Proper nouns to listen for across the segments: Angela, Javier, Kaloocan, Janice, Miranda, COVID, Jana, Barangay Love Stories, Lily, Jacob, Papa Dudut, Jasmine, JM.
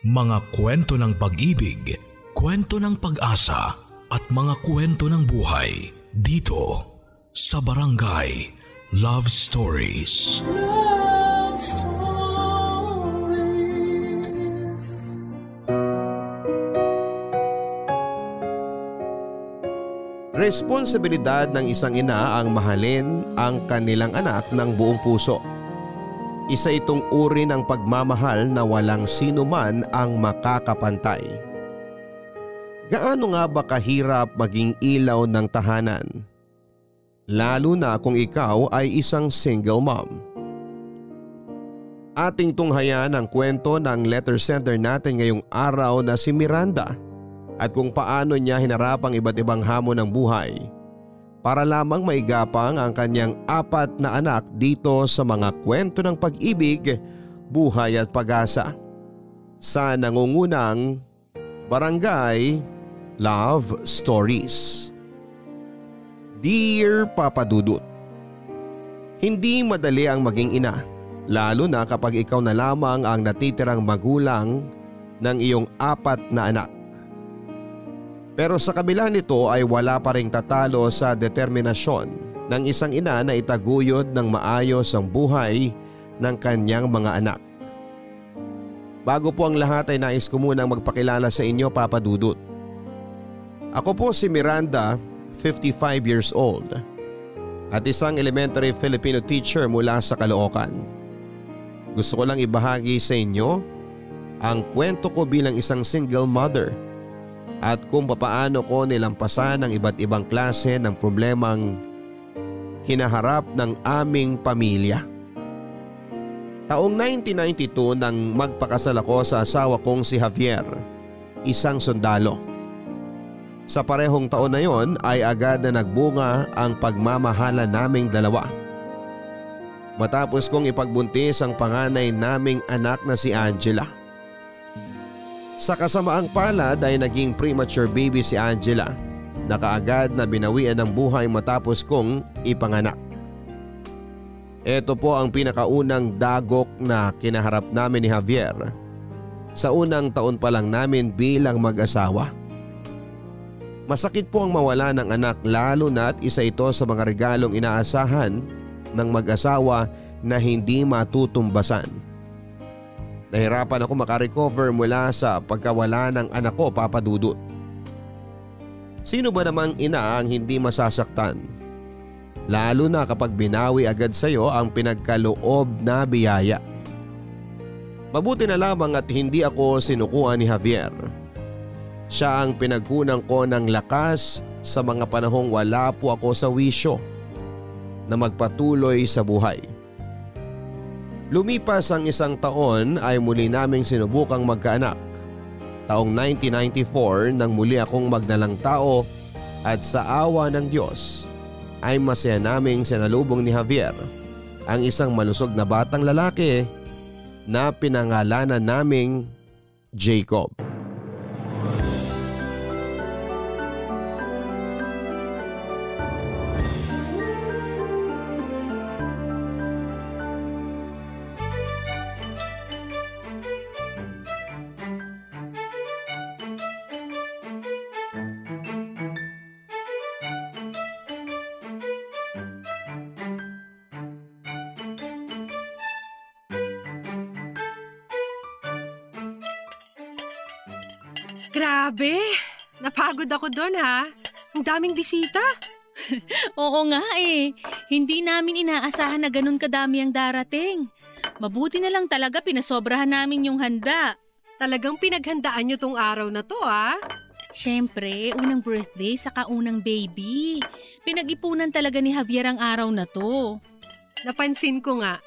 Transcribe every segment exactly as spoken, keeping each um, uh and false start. Mga kwento ng pag-ibig, kwento ng pag-asa at mga kwento ng buhay dito sa Barangay Love Stories. Love Stories. Responsibilidad ng isang ina ang mahalin ang kanilang anak ng buong puso. Isa itong uri ng pagmamahal na walang sino man ang makakapantay. Gaano nga ba kahirap maging ilaw ng tahanan? Lalo na kung ikaw ay isang single mom. Ating tunghayan ang kwento ng letter sender natin ngayong araw na si Miranda at kung paano niya hinarap ang iba't ibang hamon ng buhay para lamang maigapang ang kanyang apat na anak dito sa mga kwento ng pag-ibig, buhay at pag-asa. Sa nangungunang Barangay Love Stories. Dear Papa Dudut, hindi madali ang maging ina, lalo na kapag ikaw na lamang ang natitirang magulang ng iyong apat na anak. Pero sa kabila nito ay wala pa ring tatalo sa determinasyon ng isang ina na itaguyod ng maayos ang buhay ng kanyang mga anak. Bago po ang lahat ay nais ko munang magpakilala sa inyo, Papa Dudut. Ako po si Miranda, fifty-five years old at isang elementary Filipino teacher mula sa Kaloocan. Gusto ko lang ibahagi sa inyo ang kwento ko bilang isang single mother at kung papaano ko nilampasan ang iba't ibang klase ng problemang kinaharap ng aming pamilya. Taong nineteen ninety-two nang magpakasal ako sa asawa kong si Javier, isang sundalo. Sa parehong taon na yon ay agad na nagbunga ang pagmamahala naming dalawa. Matapos kong ipagbuntis ang panganay naming anak na si Angela. Sa kasamaang palad ay naging premature baby si Angela na kaagad na binawian ng buhay matapos kong ipanganak. Ito po ang pinakaunang dagok na kinaharap namin ni Javier sa unang taon pa lang namin bilang mag-asawa. Masakit po ang mawala ng anak, lalo na at isa ito sa mga regalong inaasahan ng mag-asawa na hindi matutumbasan. Nahirapan ako makarecover mula sa pagkawala ng anak ko, Papa Dudut. Sino ba namang ina ang hindi masasaktan? Lalo na kapag binawi agad sa iyo ang pinagkaloob na biyaya. Mabuti na lamang at hindi ako sinukuan ni Javier. Siya ang pinagkunan ko ng lakas sa mga panahong wala po ako sa wisyo na magpatuloy sa buhay. Lumipas ang isang taon ay muli naming sinubukang magkaanak. Taong nineteen ninety-four nang muli akong magdalang tao at sa awa ng Diyos ay masaya naming sinalubong ni Javier ang isang malusog na batang lalaki na pinangalanan naming Jacob. Grabe, napagod ako doon ha. Ang daming bisita. Oo nga eh, hindi namin inaasahan na ganun kadami ang darating. Mabuti na lang talaga pinasobrahan namin yung handa. Talagang pinaghandaan nyo tong araw na to ha? Siyempre, unang birthday saka unang baby. Pinag-ipunan talaga ni Javier ang araw na to. Napansin ko nga.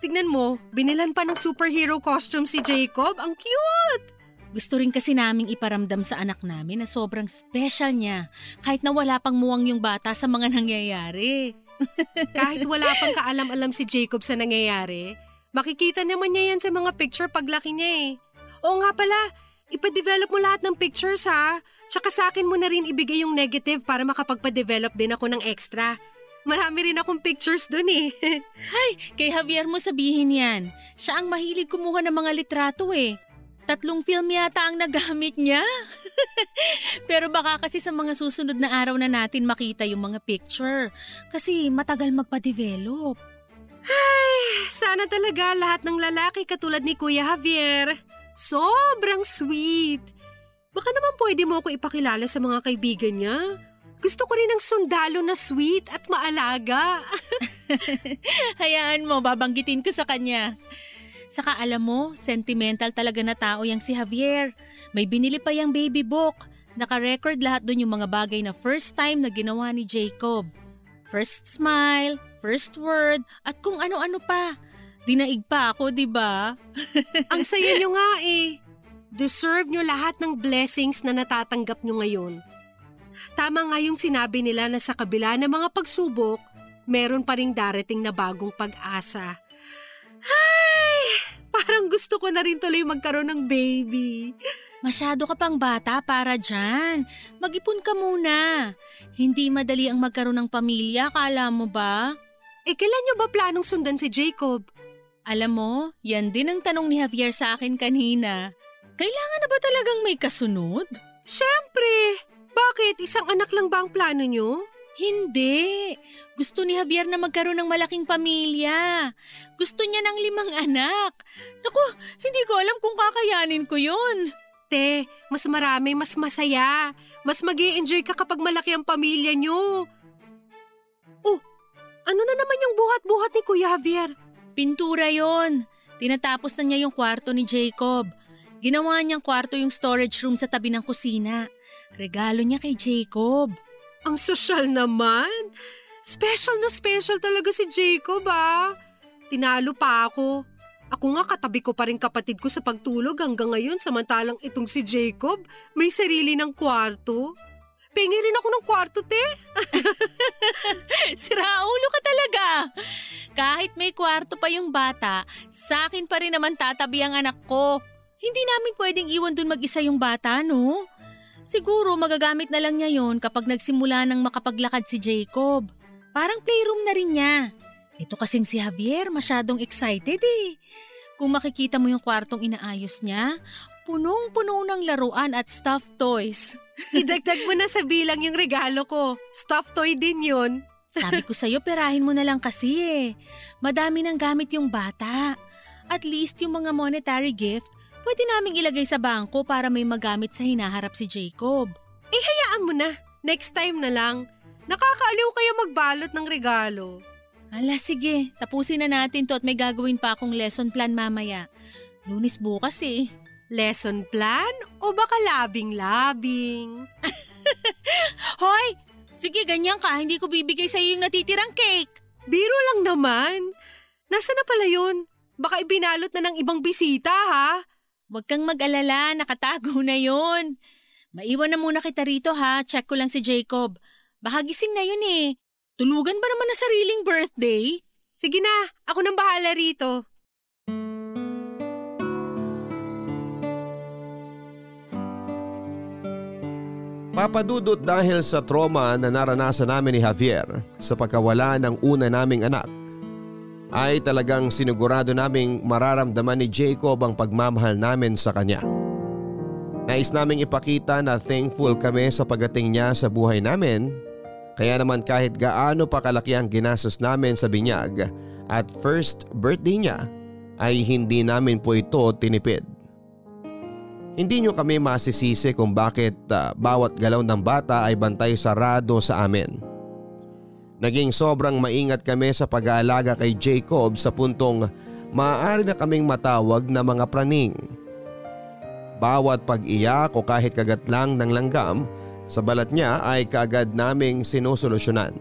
Tignan mo, binilan pa ng superhero costume si Jacob. Ang cute! Gusto rin kasi naming iparamdam sa anak namin na sobrang special niya kahit na wala pang muwang yung bata sa mga nangyayari. Kahit wala pang kaalam-alam si Jacob sa nangyayari, makikita naman niya yan sa mga picture paglaki niya eh. Oo nga pala, ipadevelop mo lahat ng pictures ha. Tsaka sa akin mo na rin ibigay yung negative para makapagpa-develop din ako ng extra. Marami rin akong pictures dun eh. Ay, kay Javier mo sabihin yan. Siya ang mahilig kumuha ng mga litrato eh. Tatlong film yata ang nagamit niya. Pero baka kasi sa mga susunod na araw na natin makita yung mga picture. Kasi matagal magpa-develop. Ay, sana talaga lahat ng lalaki katulad ni Kuya Javier. Sobrang sweet. Baka naman pwede mo ako ipakilala sa mga kaibigan niya. Gusto ko rin ng sundalo na sweet at maalaga. Hayaan mo, babanggitin ko sa kanya. Saka alam mo, sentimental talaga na tao yang si Javier. May binili pa yang baby book. Naka-record lahat dun yung mga bagay na first time na ginawa ni Jacob. First smile, first word, at kung ano-ano pa. Dinaig pa ako, di ba? Ang saya nyo nga eh. Deserve nyo lahat ng blessings na natatanggap nyo ngayon. Tama nga yung sinabi nila na sa kabila ng mga pagsubok, meron pa ring darating na bagong pag-asa. Ay! Parang gusto ko na rin tuloy magkaroon ng baby. Masyado ka pang bata para dyan. Mag-ipon ka muna. Hindi madali ang magkaroon ng pamilya, kala mo ba? Eh, kailan niyo ba planong sundan si Jacob? Alam mo, yan din ang tanong ni Javier sa akin kanina. Kailangan na ba talagang may kasunod? Siyempre! Bakit? Isang anak lang ba ang plano niyo? Hindi. Gusto ni Javier na magkaroon ng malaking pamilya. Gusto niya ng limang anak. Naku, hindi ko alam kung kakayanin ko yun. Te, mas marami, mas masaya. Mas mag-i-enjoy ka kapag malaki ang pamilya niyo. Oh, ano na naman yung buhat-buhat ni Kuya Javier? Pintura yon. Tinatapos na niya yung kwarto ni Jacob. Ginawa niyang kwarto yung storage room sa tabi ng kusina. Regalo niya kay Jacob. Ang sosyal naman. Special na special talaga si Jacob ah. Tinalo pa ako. Ako nga katabi ko pa rin kapatid ko sa pagtulog hanggang ngayon samantalang itong si Jacob may sarili ng kwarto. Pengi rin ako ng kwarto, te. Siraulo ka talaga. Kahit may kwarto pa yung bata, sa akin pa rin naman tatabi ang anak ko. Hindi namin pwedeng iwan dun mag-isa yung bata, no? Siguro magagamit na lang niya yon kapag nagsimula ng makapaglakad si Jacob. Parang playroom na rin niya. Ito kasing si Javier masyadong excited eh. Kung makikita mo yung kwartong inaayos niya, punong-puno ng laruan at stuffed toys. Idagdag mo na sa bilang yung regalo ko. Stuffed toy din yun. Sabi ko sa'yo, perahin mo na lang kasi eh. Madami nang gamit yung bata. At least yung mga monetary gift, pwede naming ilagay sa bangko para may magamit sa hinaharap si Jacob. Eh, hayaan mo na. Next time na lang. Nakakaaliw kayo magbalot ng regalo. Ala, sige. Tapusin na natin to at may gagawin pa akong lesson plan mamaya. Lunes bukas eh. Lesson plan o baka labing-labing? Hoy! Sige, ganyan ka. Hindi ko bibigay sa'yo yung natitirang cake. Biro lang naman. Nasaan na pala yun? Baka ibinalot na ng ibang bisita, ha? Huwag kang mag-alala, nakatago na yon. Maiwan na muna kita rito ha, check ko lang si Jacob. Baka gising na yun eh. Tulugan ba naman na sariling birthday? Sige na, ako nang bahala rito. Papa Dudut, dahil sa trauma na naranasan namin ni Javier sa pagkawala ng una naming anak, ay talagang sinigurado naming mararamdaman ni Jacob ang pagmamahal namin sa kanya. Nais naming ipakita na thankful kami sa pagdating niya sa buhay namin, kaya naman kahit gaano pa kalaki ang ginastos namin sa binyag at first birthday niya ay hindi namin po ito tinipid. Hindi nyo kami masisisi kung bakit uh, bawat galaw ng bata ay bantay sarado sa amin. Naging sobrang maingat kami sa pag-aalaga kay Jacob sa puntong maaari na kaming matawag na mga praning. Bawat pag-iyak o kahit kagat lang ng langgam sa balat niya ay kaagad naming sinusolusyonan.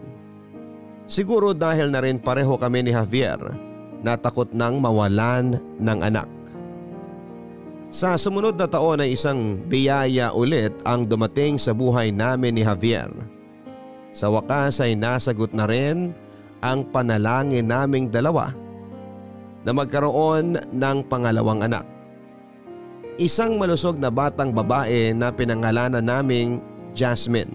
Siguro dahil na rin pareho kami ni Javier na takot nang mawalan ng anak. Sa sumunod na taon ay isang biyaya ulit ang dumating sa buhay namin ni Javier. Sa wakas ay nasagot na rin ang panalangin naming dalawa na magkaroon ng pangalawang anak. Isang malusog na batang babae na pinangalanan naming Jasmine.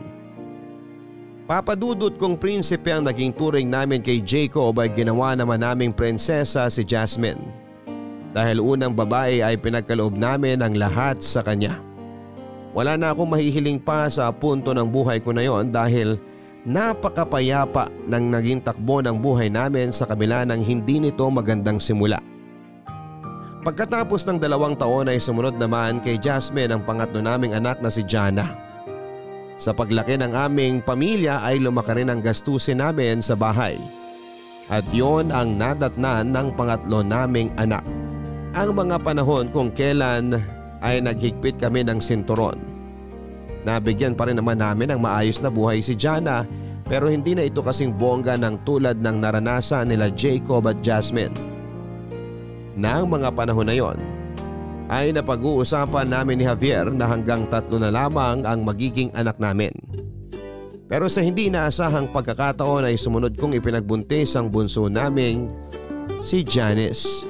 Papa Dudut, kung prinsipe ang naging turing namin kay Jacob ay ginawa naman naming prinsesa si Jasmine. Dahil unang babae ay pinagkaloob namin ang lahat sa kanya. Wala na akong mahihiling pa sa punto ng buhay ko na yon dahil napakapayapa ng naging takbo ng buhay namin sa kabila ng hindi nito magandang simula. Pagkatapos ng dalawang taon ay sumunod naman kay Jasmine ang pangatlo naming anak na si Jana. Sa paglaki ng aming pamilya ay lumaki rin ang gastusin namin sa bahay. At yon ang nadatnan ng pangatlo naming anak. Ang mga panahon kung kailan ay naghigpit kami ng sinturon. Nabigyan pa rin naman namin ng maayos na buhay si Jana pero hindi na ito kasing bongga ng tulad ng naranasan nila Jacob at Jasmine. Nang mga panahon na yon ay napag-uusapan namin ni Javier na hanggang tatlo na lamang ang magiging anak namin. Pero sa hindi inaasahang pagkakataon ay sumunod kong ipinagbuntis ang bunso naming si Janice.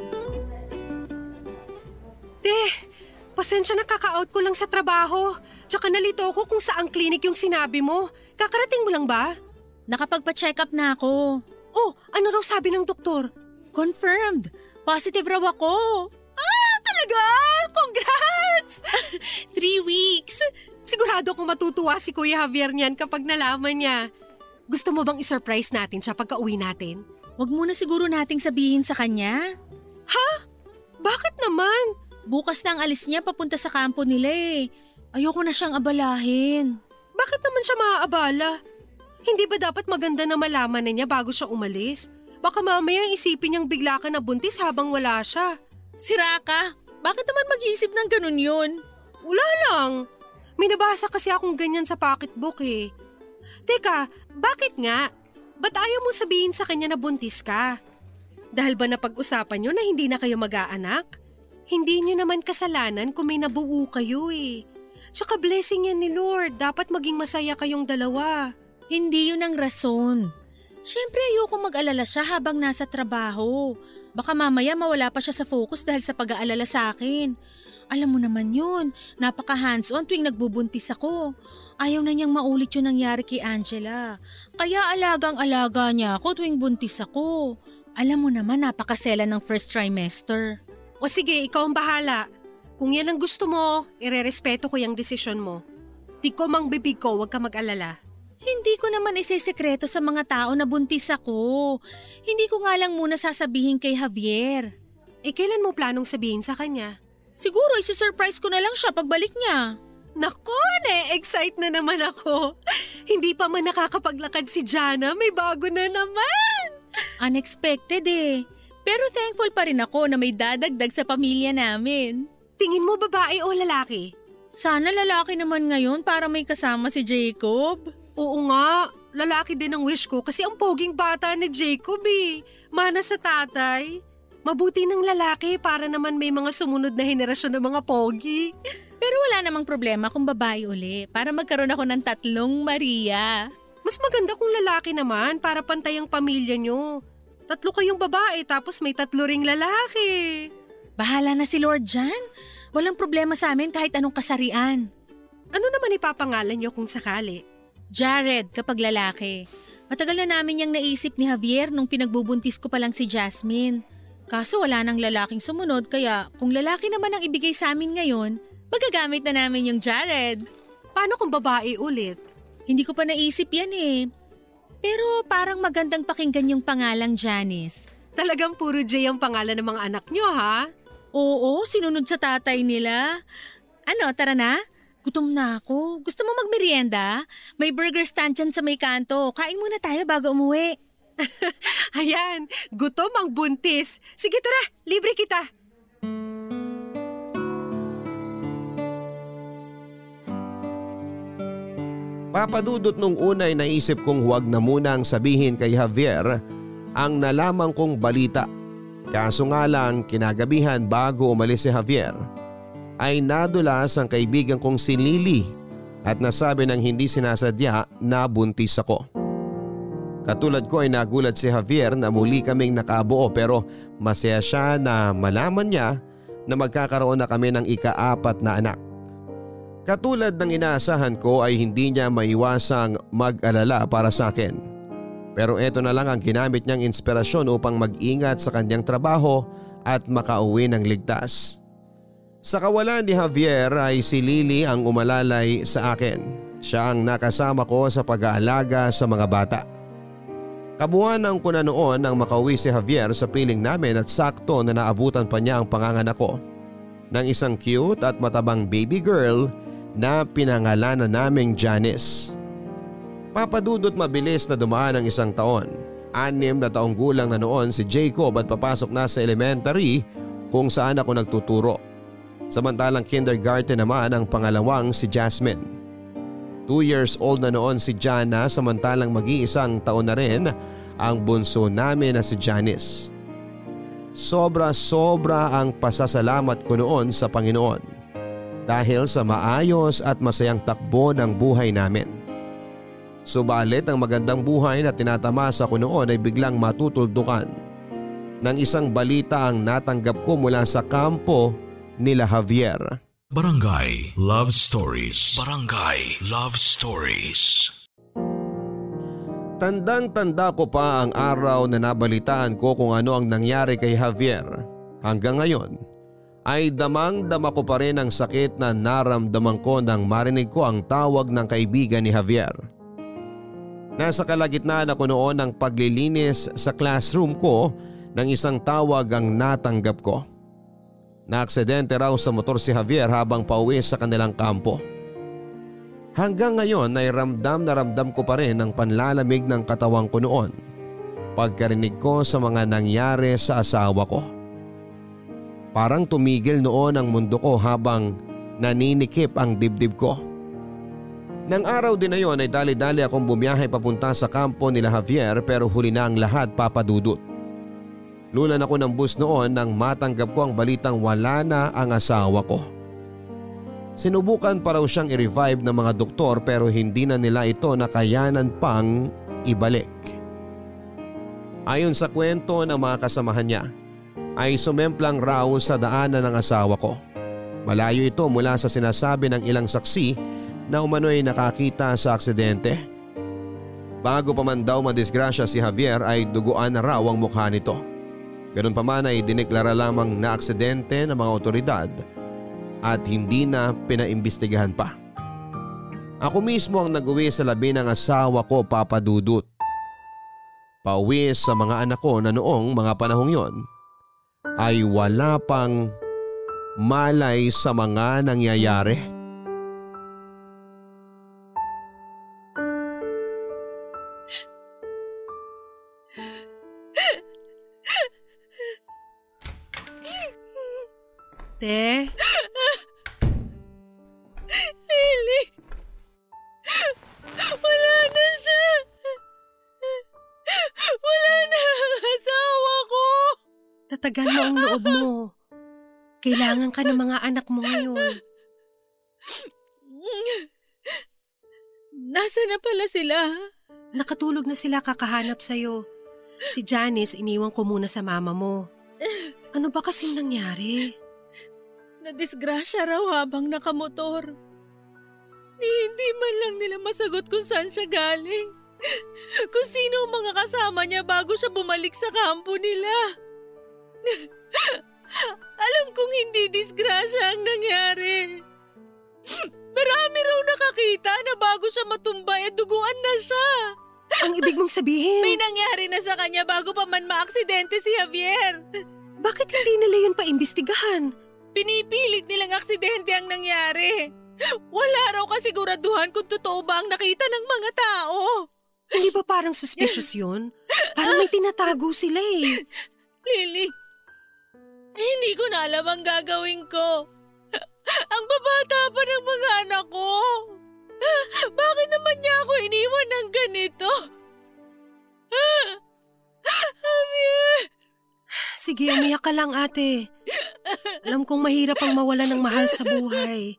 Pasensya na, kaka-out ko lang sa trabaho. Tsaka nalito ako kung saang klinik yung sinabi mo. Kakarating mo lang ba? Nakapagpa-check up na ako. Oh, ano raw sabi ng doktor? Confirmed. Positive raw ako. Ah, talaga? Congrats! Three weeks. Sigurado kong matutuwa si Kuya Javier niyan kapag nalaman niya. Gusto mo bang isurprise natin siya pagka-uwi natin? Huwag muna siguro nating sabihin sa kanya. Ha? Bakit naman? Bukas na ang alis niya papunta sa kampo nila eh. Ayoko na siyang abalahin. Bakit naman siya maaabala? Hindi ba dapat maganda na malaman na niya bago siya umalis? Baka mamaya isipin niyang bigla ka na buntis habang wala siya. Sira ka! Bakit naman mag-iisip ng ganun yun? Wala lang. May nabasa kasi akong ganyan sa pocketbook eh. Teka, bakit nga? Ba't ayaw mo sabihin sa kanya na buntis ka? Dahil ba napag-usapan niyo na hindi na kayo mag-aanak? Hindi niyo naman kasalanan kung may nabuo kayo eh. Tsaka blessing yan ni Lord, dapat maging masaya kayong dalawa. Hindi yun ang rason. Siyempre ayoko mag-alala siya habang nasa trabaho. Baka mamaya mawala pa siya sa focus dahil sa pag-aalala sa akin. Alam mo naman yun, napaka-hands-on tuwing nagbubuntis ako. Ayaw na niyang maulit yung nangyari kay Angela. Kaya alagang-alaga niya ako tuwing buntis ako. Alam mo naman, napakasela ng first trimester. O sige, ikaw ang bahala. Kung yan ang gusto mo, irerespeto ko yung desisyon mo. Di ko mang bibig ko, huwag ka mag-alala. Hindi ko naman isisekreto sa mga tao na buntis ako. Hindi ko nga lang muna sasabihin kay Javier. Eh kailan mo planong sabihin sa kanya? Siguro isi-surprise ko na lang siya pagbalik niya. Naku, na-excite na naman ako. Hindi pa man nakakapaglakad si Jana, may bago na naman. Unexpected eh. Pero thankful pa rin ako na may dadagdag sa pamilya namin. Tingin mo babae o lalaki? Sana lalaki naman ngayon para may kasama si Jacob. Oo nga, lalaki din ang wish ko kasi ang poging bata ni Jacob eh. Mana sa tatay. Mabuti ng lalaki para naman may mga sumunod na henerasyon ng mga pogi. Pero wala namang problema kung babae uli para magkaroon ako ng tatlong Maria. Mas maganda kung lalaki naman para pantay ang pamilya nyo. Tatlo kayong babae tapos may tatlo ring lalaki. Bahala na si Lord dyan. Walang problema sa amin kahit anong kasarian. Ano naman ipapangalan niyo kung sakali? Jared kapag lalaki. Matagal na namin niyang naisip ni Javier nung pinagbubuntis ko pa lang si Jasmine. Kaso wala nang lalaking sumunod kaya kung lalaki naman ang ibigay sa amin ngayon, magagamit na namin yung Jared. Paano kung babae ulit? Hindi ko pa naisip yan eh. Pero parang magandang pakinggan yung pangalang Janice. Talagang puro J ang pangalan ng mga anak nyo ha? Oo, sinunod sa tatay nila. Ano, tara na? Gutom na ako. Gusto mo magmerienda? May burger stand dyan sa may kanto. Kain muna tayo bago umuwi. Ayan, gutom ang buntis. Sige tara, libre kita. Papa Dudut, nung una ay naisip kong huwag na munang sabihin kay Javier ang nalaman kong balita. Kaso nga lang kinagabihan bago umalis si Javier ay nadulas ang kaibigan kong si Lily at nasabi ng hindi sinasadya na buntis ako. Katulad ko ay nagulat si Javier na muli kaming nakabuo pero masaya siya na malaman niya na magkakaroon na kami ng ikaapat na anak. Katulad ng inaasahan ko ay hindi niya maiwasang mag-alala para sa akin. Pero eto na lang ang ginamit niyang inspirasyon upang mag-ingat sa kanyang trabaho at makauwi ng ligtas. Sa kawalan ni Javier ay si Lily ang umalalay sa akin. Siya ang nakasama ko sa pag-aalaga sa mga bata. Kabuuan ko na noon nang makauwi si Javier sa piling namin at sakto na naabutan pa niya ang panganganak ko ng isang cute at matabang baby girl na pinangalanan naming Janice. Papa Dudut, mabilis na dumaan ang isang taon. Anim na taong gulang na noon si Jacob at papasok na sa elementary kung saan ako nagtuturo. Samantalang kindergarten naman ang pangalawang si Jasmine. Two years old na noon si Jana, samantalang mag-iisang taon na rin ang bunso namin na si Janice. Sobra-sobra ang pasasalamat ko noon sa Panginoon dahil sa maayos at masayang takbo ng buhay namin. Subalit ang magandang buhay na tinatamasa ko noon ay biglang matutuldukan ng isang balita ang natanggap ko mula sa kampo nila Javier. Barangay Love Stories. Barangay Love Stories. Tandang-tanda ko pa ang araw na nabalitaan ko kung ano ang nangyari kay Javier. Hanggang ngayon ay damang-dama ko pa rin ang sakit na naramdaman ko nang marinig ko ang tawag ng kaibigan ni Javier. Nasa kalagitnaan ako noon ng paglilinis sa classroom ko nang isang tawag ang natanggap ko. Naaksidente raw sa motor si Javier habang pauwi sa kanilang kampo. Hanggang ngayon ay ramdam na ramdam ko pa rin ang panlalamig ng katawan ko noon pagkarinig ko sa mga nangyari sa asawa ko. Parang tumigil noon ang mundo ko habang naninikip ang dibdib ko. Nang araw din na yon ay dali-dali akong bumiyahe papunta sa kampo nila Javier, pero huli na ang lahat, Papa Dudut. Lulan ako ng bus noon nang matanggap ko ang balitang wala na ang asawa ko. Sinubukan pa raw siyang i-revive ng mga doktor pero hindi na nila ito nakayanan pang ibalik. Ayon sa kwento ng mga kasamahan niya, ay sumemplang raw sa daanan ng asawa ko. Malayo ito mula sa sinasabi ng ilang saksi na umano'y nakakita sa aksidente. Bago pa man daw madisgrasya si Javier ay duguan na raw ang mukha nito. Ganun pa man ay dineklara lamang na aksidente ng mga otoridad at hindi na pinaimbestigahan pa. Ako mismo ang nag-uwi sa labi ng asawa ko, Papa Dudut. Pauwi sa mga anak ko na noong mga panahong yon ay wala pang malay sa mga nangyayari. Te? Lily! Wala na siya! Wala na ang asawa ko! Tatagan mo ang loob mo. Kailangan ka ng mga anak mo ngayon. Nasa na pala sila? Nakatulog na sila, kakahanap sa'yo. Si Janice iniwan ko muna sa mama mo. Ano ba kasing nangyari? Nadisgrasya raw habang nakamotor. Ni hindi man lang nila masagot kung saan siya galing. Kung sino ang mga kasama niya bago siya bumalik sa kampo nila. Alam kong hindi disgrasya ang nangyari. Marami raw nakakita na bago siya matumbay at duguan na siya. Ang ibig mong sabihin? May nangyari na sa kanya bago pa man maaksidente si Javier. Bakit hindi nila yun paimbestigahan? Pinipilit nilang aksidente ang nangyari. Wala raw kasiguraduhan kung totoo ba ang nakita ng mga tao. Hindi ba parang suspicious yun? Parang may tinatago sila eh. Lily, hindi ko na alam ang gagawin ko. Ang babata pa ng mga anak ko. Bakit naman niya ako iniwan ng ganito? Javier! Sige, umiyak ka lang, ate. Alam kong mahirap ang mawala ng mahal sa buhay.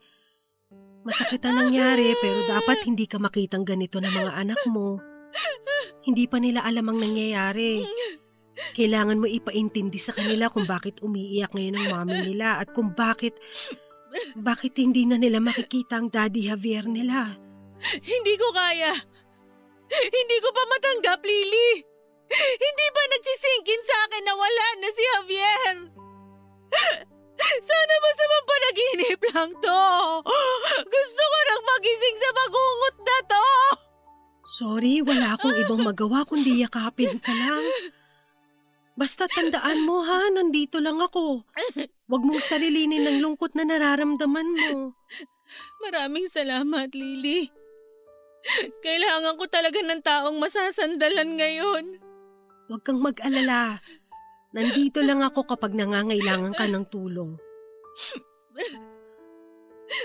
Masakit ang nangyari pero dapat hindi ka makitang ganito ng mga anak mo. Hindi pa nila alam ang nangyayari. Kailangan mo ipaintindi sa kanila kung bakit umiiyak ngayon ang mami nila at kung bakit, bakit hindi na nila makikita ang Daddy Javier nila. Hindi ko kaya. Hindi ko pa matanggap, Lily. Hindi ba nagsisinkin sa akin na wala na si Javier? Sana ba sa mga panaginip lang to? Gusto ko nang magising sa magungot na to! Sorry, wala akong ibang magawa kundi yakapin ka lang. Basta tandaan mo ha, nandito lang ako. Huwag mong sarilinin ng lungkot na nararamdaman mo. Maraming salamat, Lily. Kailangan ko talaga ng taong masasandalan ngayon. Huwag kang mag-alala. Nandito lang ako kapag nangangailangan ka ng tulong.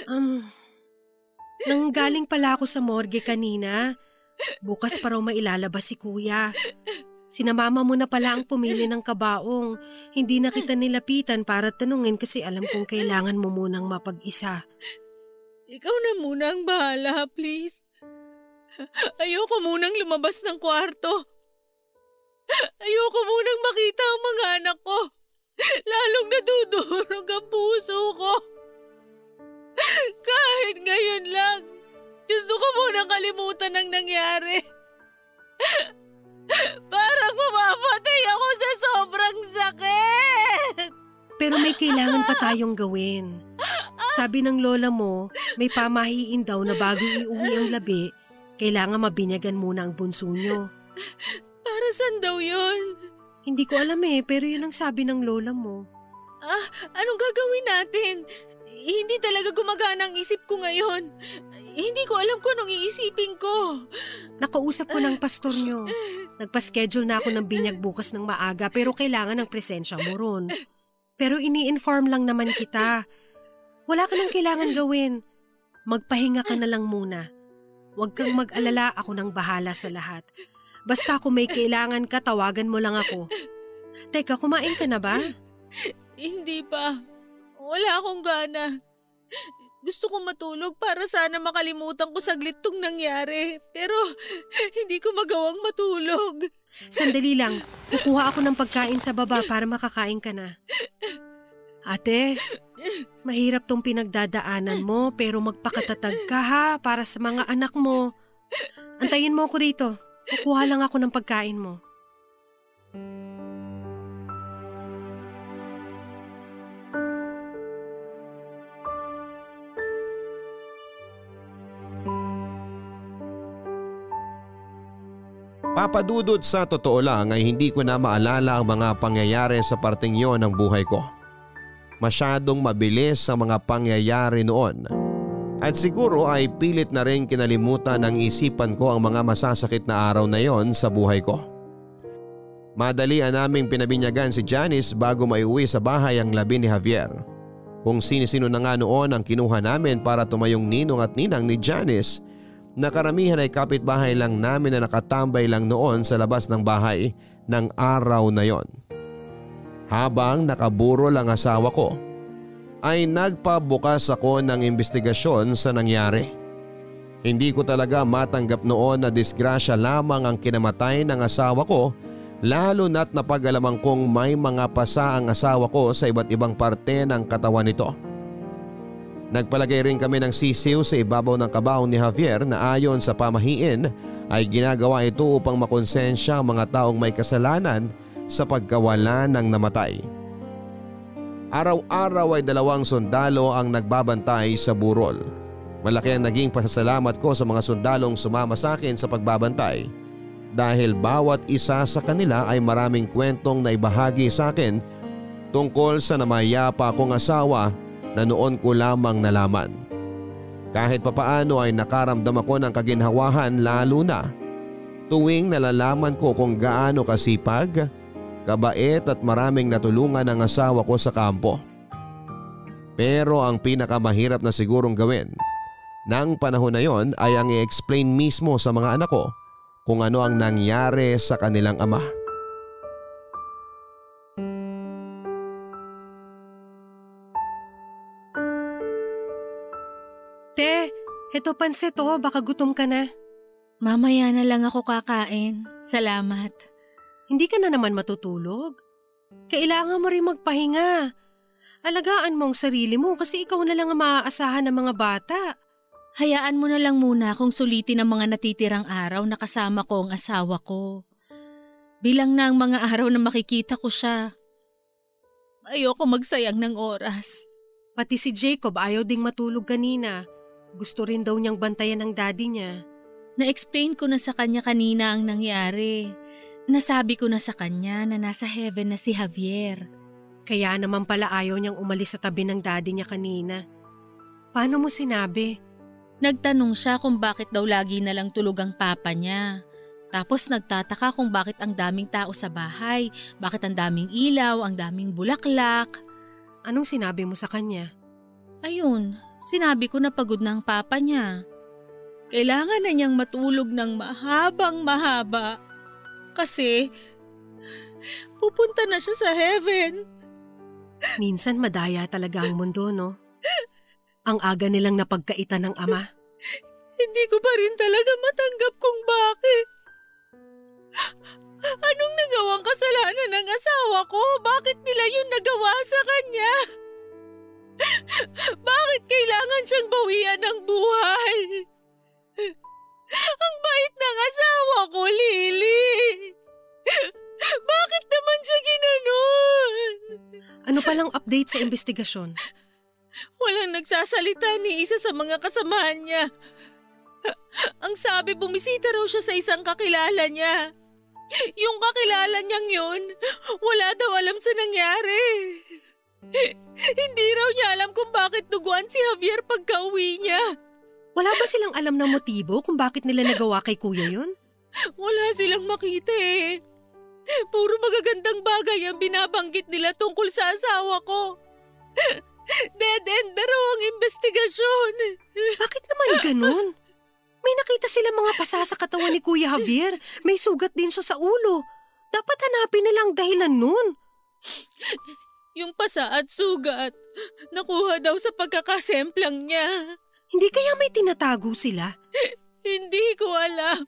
Um, nanggaling pala ako sa morgue kanina. Bukas pa raw mailalabas si Kuya. Sinamama mo na pala ang pumili ng kabaong. Hindi na kita nilapitan para tanungin kasi alam kong kailangan mo munang mapag-isa. Ikaw na muna ang bahala, please. Ayoko munang lumabas ng kwarto. Ayoko munang makita ang mga anak ko. Lalong nadudurog ang puso ko. Kahit ngayon lang, gusto ko munang kalimutan ang nangyari. Parang mamamatay ako sa sobrang sakit. Pero may kailangan pa tayong gawin. Sabi ng lola mo, may pamahiin daw na bago iuwi ang labi, kailangan mabinyagan muna ang bunso nyo. Para saan daw yun? Hindi ko alam eh, pero yun ang sabi ng lola mo. Ah, anong gagawin natin? Hindi talaga gumagana ang isip ko ngayon. Hindi ko alam kung anong iisipin ko. Nakausap ko ng pastor nyo. Nagpa-schedule na ako ng binyag bukas ng maaga pero kailangan ng presensya mo ron. Pero ini-inform lang naman kita. Wala ka nang kailangan gawin. Magpahinga ka na lang muna. Huwag kang mag-alala, ako nang bahala sa lahat. Basta kung may kailangan ka, tawagan mo lang ako. Teka, kumain ka na ba? Hindi pa. Wala akong gana. Gusto kong matulog para sana makalimutan ko saglit tong nangyari. Pero hindi ko magawang matulog. Sandali lang. Kukuha ako ng pagkain sa baba para makakain ka na. Ate, mahirap tong pinagdadaanan mo pero magpakatatag ka ha para sa mga anak mo. Antayin mo ako rito. Kukuha lang ako ng pagkain mo. Papa Dudut, sa totoo lang ay hindi ko na maalala ang mga pangyayari sa parteng yon ng buhay ko. Masyadong mabilis ang mga pangyayari noon at siguro ay pilit na rin kinalimutan ng isipan ko ang mga masasakit na araw na yon sa buhay ko. Madalian naming pinabinyagan si Janice bago maiuwi sa bahay ang labi ni Javier. Kung sino-sino na nga noon ang kinuha namin para tumayong ninong at ninang ni Janice na karamihan ay kapitbahay lang namin na nakatambay lang noon sa labas ng bahay ng araw na yon. Habang nakaburo lang asawa ko, ay nagpabukas ako ng investigasyon sa nangyari. Hindi ko talaga matanggap noon na disgrasya lamang ang kinamatay ng asawa ko, lalo na't napag-alaman kong may mga pasa ang asawa ko sa iba't ibang parte ng katawan nito. Nagpalagay rin kami ng sisiw sa ibabaw ng kabaong ni Javier na ayon sa pamahiin ay ginagawa ito upang makonsensya ang mga taong may kasalanan sa pagkawala ng namatay. Araw-araw ay dalawang sundalo ang nagbabantay sa burol. Malaki ang naging pasasalamat ko sa mga sundalong sumama sa akin sa pagbabantay dahil bawat isa sa kanila ay maraming kwentong naibahagi sa akin tungkol sa namayapa kong asawa na noon ko lamang nalaman. Kahit papaano ay nakaramdam ako ng kaginhawahan lalo na tuwing nalalaman ko kung gaano kasipag, kabait at maraming natulungan ang asawa ko sa kampo. Pero ang pinakamahirap na sigurong gawin nang panahon na yon ay ang i-explain mismo sa mga anak ko kung ano ang nangyari sa kanilang ama. Te, heto pansit oh, baka gutom ka na. Mamaya na lang ako kakain. Salamat. Hindi ka na naman matutulog. Kailangan mo rin magpahinga. Alagaan mo ang sarili mo kasi ikaw na lang ang maaasahan ng mga bata. Hayaan mo na lang muna akong sulitin ang mga natitirang araw na kasama ko ang asawa ko. Bilang na ang mga araw na makikita ko siya. Ayoko magsayang ng oras. Pati si Jacob ayaw ding matulog kanina. Gusto rin daw niyang bantayan ang daddy niya. Na-explain ko na sa kanya kanina ang nangyari. Nasabi ko na sa kanya na nasa heaven na si Javier. Kaya naman pala ayaw niyang umalis sa tabi ng daddy niya kanina. Paano mo sinabi? Nagtanong siya kung bakit daw lagi na lang tulog ang papa niya. Tapos nagtataka kung bakit ang daming tao sa bahay, bakit ang daming ilaw, ang daming bulaklak. Anong sinabi mo sa kanya? Ayun, sinabi ko na pagod na ang papa niya. Kailangan na niyang matulog ng mahabang mahaba. Kasi pupunta na siya sa heaven. Minsan madaya talaga ang mundo, no? Ang aga nilang napagkaitan ng ama. Hindi ko pa rin talaga matanggap kung bakit. Anong nagawang kasalanan ng asawa ko? Bakit nila yun nagawa sa kanya? Bakit kailangan siyang bawian ng buhay? Ang bait ng asawa ko, Lily. Bakit naman siya ginanon? Ano palang update sa investigasyon? Walang nagsasalita ni isa sa mga kasamahan niya. Ang sabi, bumisita raw siya sa isang kakilala niya. Yung kakilala niyang yun, wala daw alam sa nangyari. Hindi raw niya alam kung bakit duguan si Javier pagka-uwi niya. Wala ba silang alam na motibo kung bakit nila nagawa kay kuya yun? Wala silang makita eh. Puro magagandang bagay ang binabanggit nila tungkol sa asawa ko. Dead end na raw ang investigasyon. Bakit naman ganun? May nakita sila mga pasa sa katawan ni Kuya Javier. May sugat din siya sa ulo. Dapat hanapin nilang dahilan nun. Yung pasa at sugat, nakuha daw sa pagkakasemplang niya. Hindi kaya may tinatago sila? Hindi ko alam.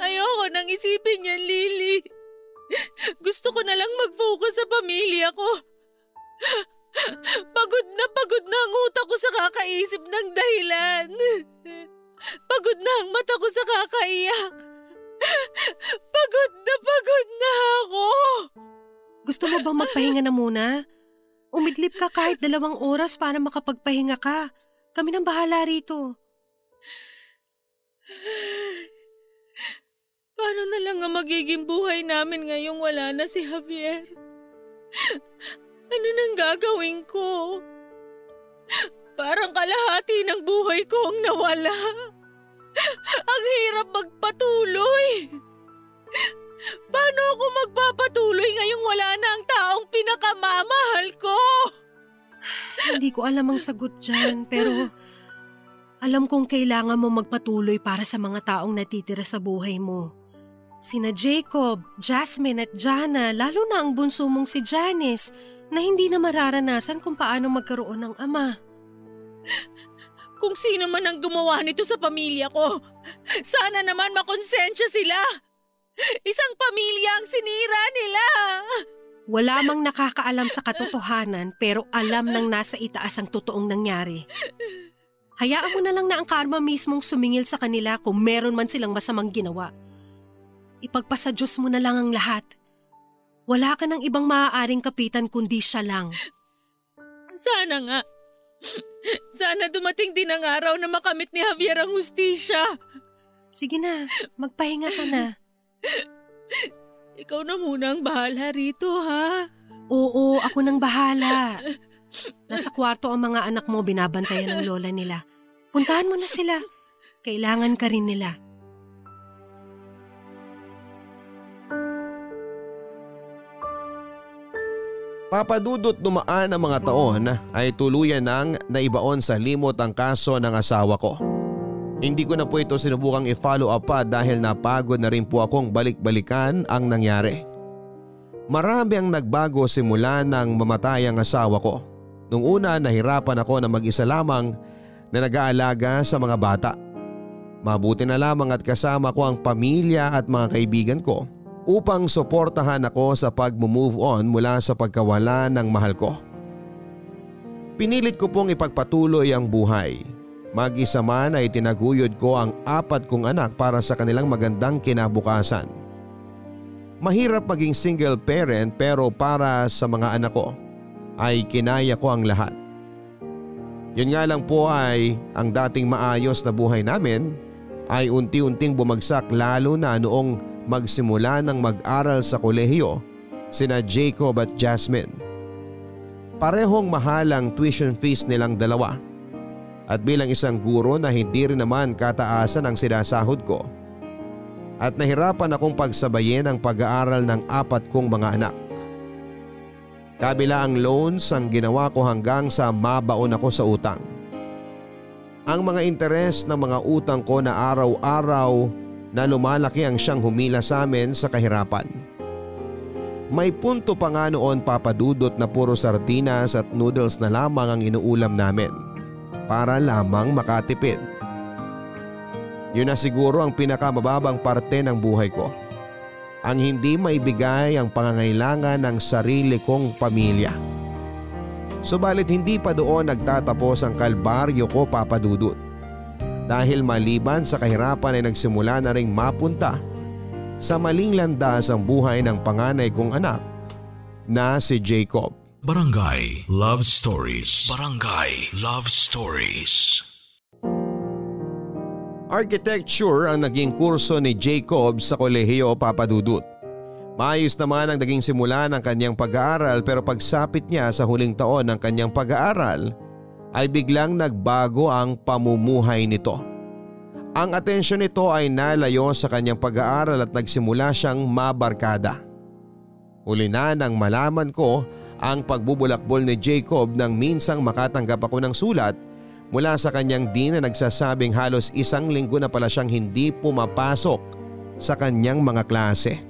Ayoko nang isipin yan, Lily. Gusto ko na lang mag-focus sa pamilya ko. Pagod na pagod na ang utak ko sa kakaisip ng dahilan. Pagod na ang mata ko sa kakaiyak. Pagod na pagod na ako. Gusto mo bang magpahinga na muna? Umidlip ka kahit dalawang oras para makapagpahinga ka. Kami nang bahala rito. Paano na lang ang magiging buhay namin ngayong wala na si Javier? Ano nang gagawin ko? Parang kalahati ng buhay ko ang nawala. Ang hirap magpatuloy. Paano ako magpapatuloy ngayong wala na ang taong pinakamamahal ko? Hindi ko alam ang sagot dyan, pero alam kong kailangan mo magpatuloy para sa mga taong natitira sa buhay mo. Sina Jacob, Jasmine at Jana, lalo na ang bunso mong si Janice, na hindi na mararanasan kung paano magkaroon ng ama. Kung sino man ang gumawa nito sa pamilya ko, sana naman makonsensya sila. Isang pamilya ang sinira nila. Wala mang nakakaalam sa katotohanan pero alam nang nasa itaas ang totoong nangyari. Hayaan mo na lang na ang karma mismong sumingil sa kanila kung meron man silang masamang ginawa. Ipagpasa Diyos mo na lang ang lahat. Wala ka ng ibang maaaring kapitan kundi siya lang. Sana nga. Sana dumating din ang araw na makamit ni Javier ang hustisya. Sige na, magpahinga ka na. Ikaw na muna ang bahala rito, ha? Oo, ako nang bahala. Nasa kwarto ang mga anak mo, binabantayan ng lola nila. Puntahan mo na sila. Kailangan ka rin nila. Papa Dudut, dumaan ang mga taon ay tuluyan nang naibaon sa limot ang kaso ng asawa ko. Hindi ko na po ito sinubukang i-follow up pa dahil napagod na rin po akong balik-balikan ang nangyari. Marami ang nagbago simula nang mamatay ang asawa ko. Nung una nahirapan ako na mag-isa lamang na nag-aalaga sa mga bata. Mabuti na lamang at kasama ko ang pamilya at mga kaibigan ko upang suportahan ako sa pag-move on mula sa pagkawala ng mahal ko. Pinilit ko pong ipagpatuloy ang buhay. Mag-isa man ay tinaguyod ko ang apat kong anak para sa kanilang magandang kinabukasan. Mahirap maging single parent pero para sa mga anak ko, ay kinaya ko ang lahat. Yun nga lang po ay ang dating maayos na buhay namin ay unti-unting bumagsak lalo na noong magsimula ng mag-aral sa kolehiyo sina Jacob at Jasmine. Parehong mahalang tuition fees nilang dalawa. At bilang isang guro na hindi rin naman kataasan ang sinasahod ko. At nahirapan akong pagsabayin ang pag-aaral ng apat kong mga anak. Kabila ang loans ang ginawa ko hanggang sa mabaon ako sa utang. Ang mga interes ng mga utang ko na araw-araw na lumalaki ang siyang humila sa amin sa kahirapan. May punto pa nga noon Papa Dudut na puro sardinas at noodles na lamang ang inuulam namin. Para lamang makatipid. Yun na siguro ang pinakamababang parte ng buhay ko. Ang hindi maibigay ang pangangailangan ng sarili kong pamilya. Subalit hindi pa doon nagtatapos ang kalbaryo ko Papa Dudut. Dahil maliban sa kahirapan ay nagsimula na ring mapunta sa maling landas ang buhay ng panganay kong anak na si Jacob. Barangay Love Stories. Barangay Love Stories. Architecture ang naging kurso ni Jacob sa kolehiyo Papa Dudut. Maayos naman ang naging simula ng kanyang pag-aaral pero pagsapit niya sa huling taon ng kanyang pag-aaral ay biglang nagbago ang pamumuhay nito. Ang atensyon nito ay nalayo sa kanyang pag-aaral at nagsimula siyang mabarkada. Huli na nang malaman ko ang pagbubulakbol ni Jacob nang minsang makatanggap ako ng sulat mula sa kanyang dean na nagsasabing halos isang linggo na pala siyang hindi pumapasok sa kanyang mga klase.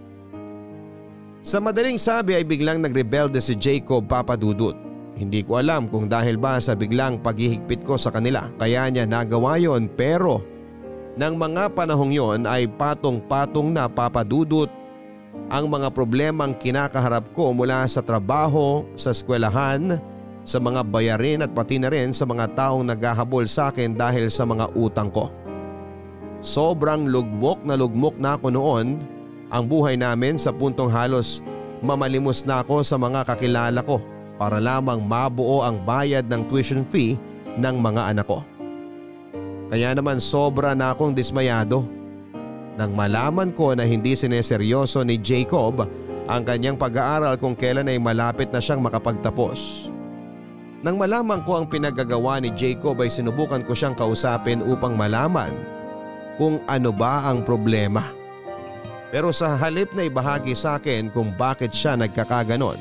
Sa madaling sabi ay biglang nagrebelde si Jacob Papa Dudut. Hindi ko alam kung dahil ba sa biglang paghihigpit ko sa kanila kaya niya nagawa yon pero nang mga panahong yon ay patong-patong na Papa Dudut ang mga problemang kinakaharap ko mula sa trabaho, sa eskwelahan, sa mga bayarin at pati na rin sa mga taong naghahabol sa akin dahil sa mga utang ko. Sobrang lugmok na lugmok na ako noon ang buhay namin sa puntong halos mamalimos na ako sa mga kakilala ko para lamang mabuo ang bayad ng tuition fee ng mga anak ko. Kaya naman sobra na akong dismayado. Nang malaman ko na hindi sineseryoso ni Jacob ang kanyang pag-aaral kung kailan ay malapit na siyang makapagtapos. Nang malaman ko ang pinagagawa ni Jacob ay sinubukan ko siyang kausapin upang malaman kung ano ba ang problema. Pero sa halip na ibahagi sa akin kung bakit siya nagkakaganon,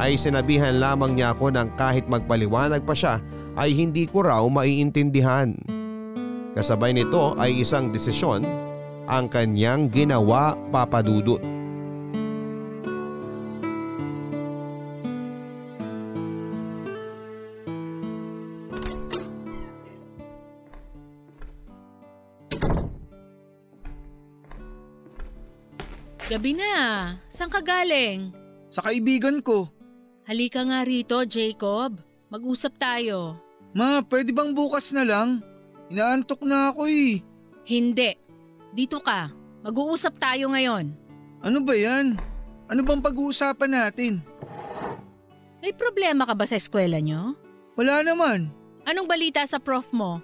ay sinabihan lamang niya ako ng kahit magpaliwanag pa siya ay hindi ko raw maiintindihan. Kasabay nito ay isang desisyon ang kanyang ginawa Papa Dudut. Gabi na, saan ka galing? Sa kaibigan ko. Halika nga rito Jacob, mag-usap tayo. Ma, pwede bang bukas na lang? Inaantok na ako eh. Hindi. Dito ka. Mag-uusap tayo ngayon. Ano ba yan? Ano bang pag-uusapan natin? May problema ka ba sa eskwela nyo? Wala naman. Anong balita sa prof mo?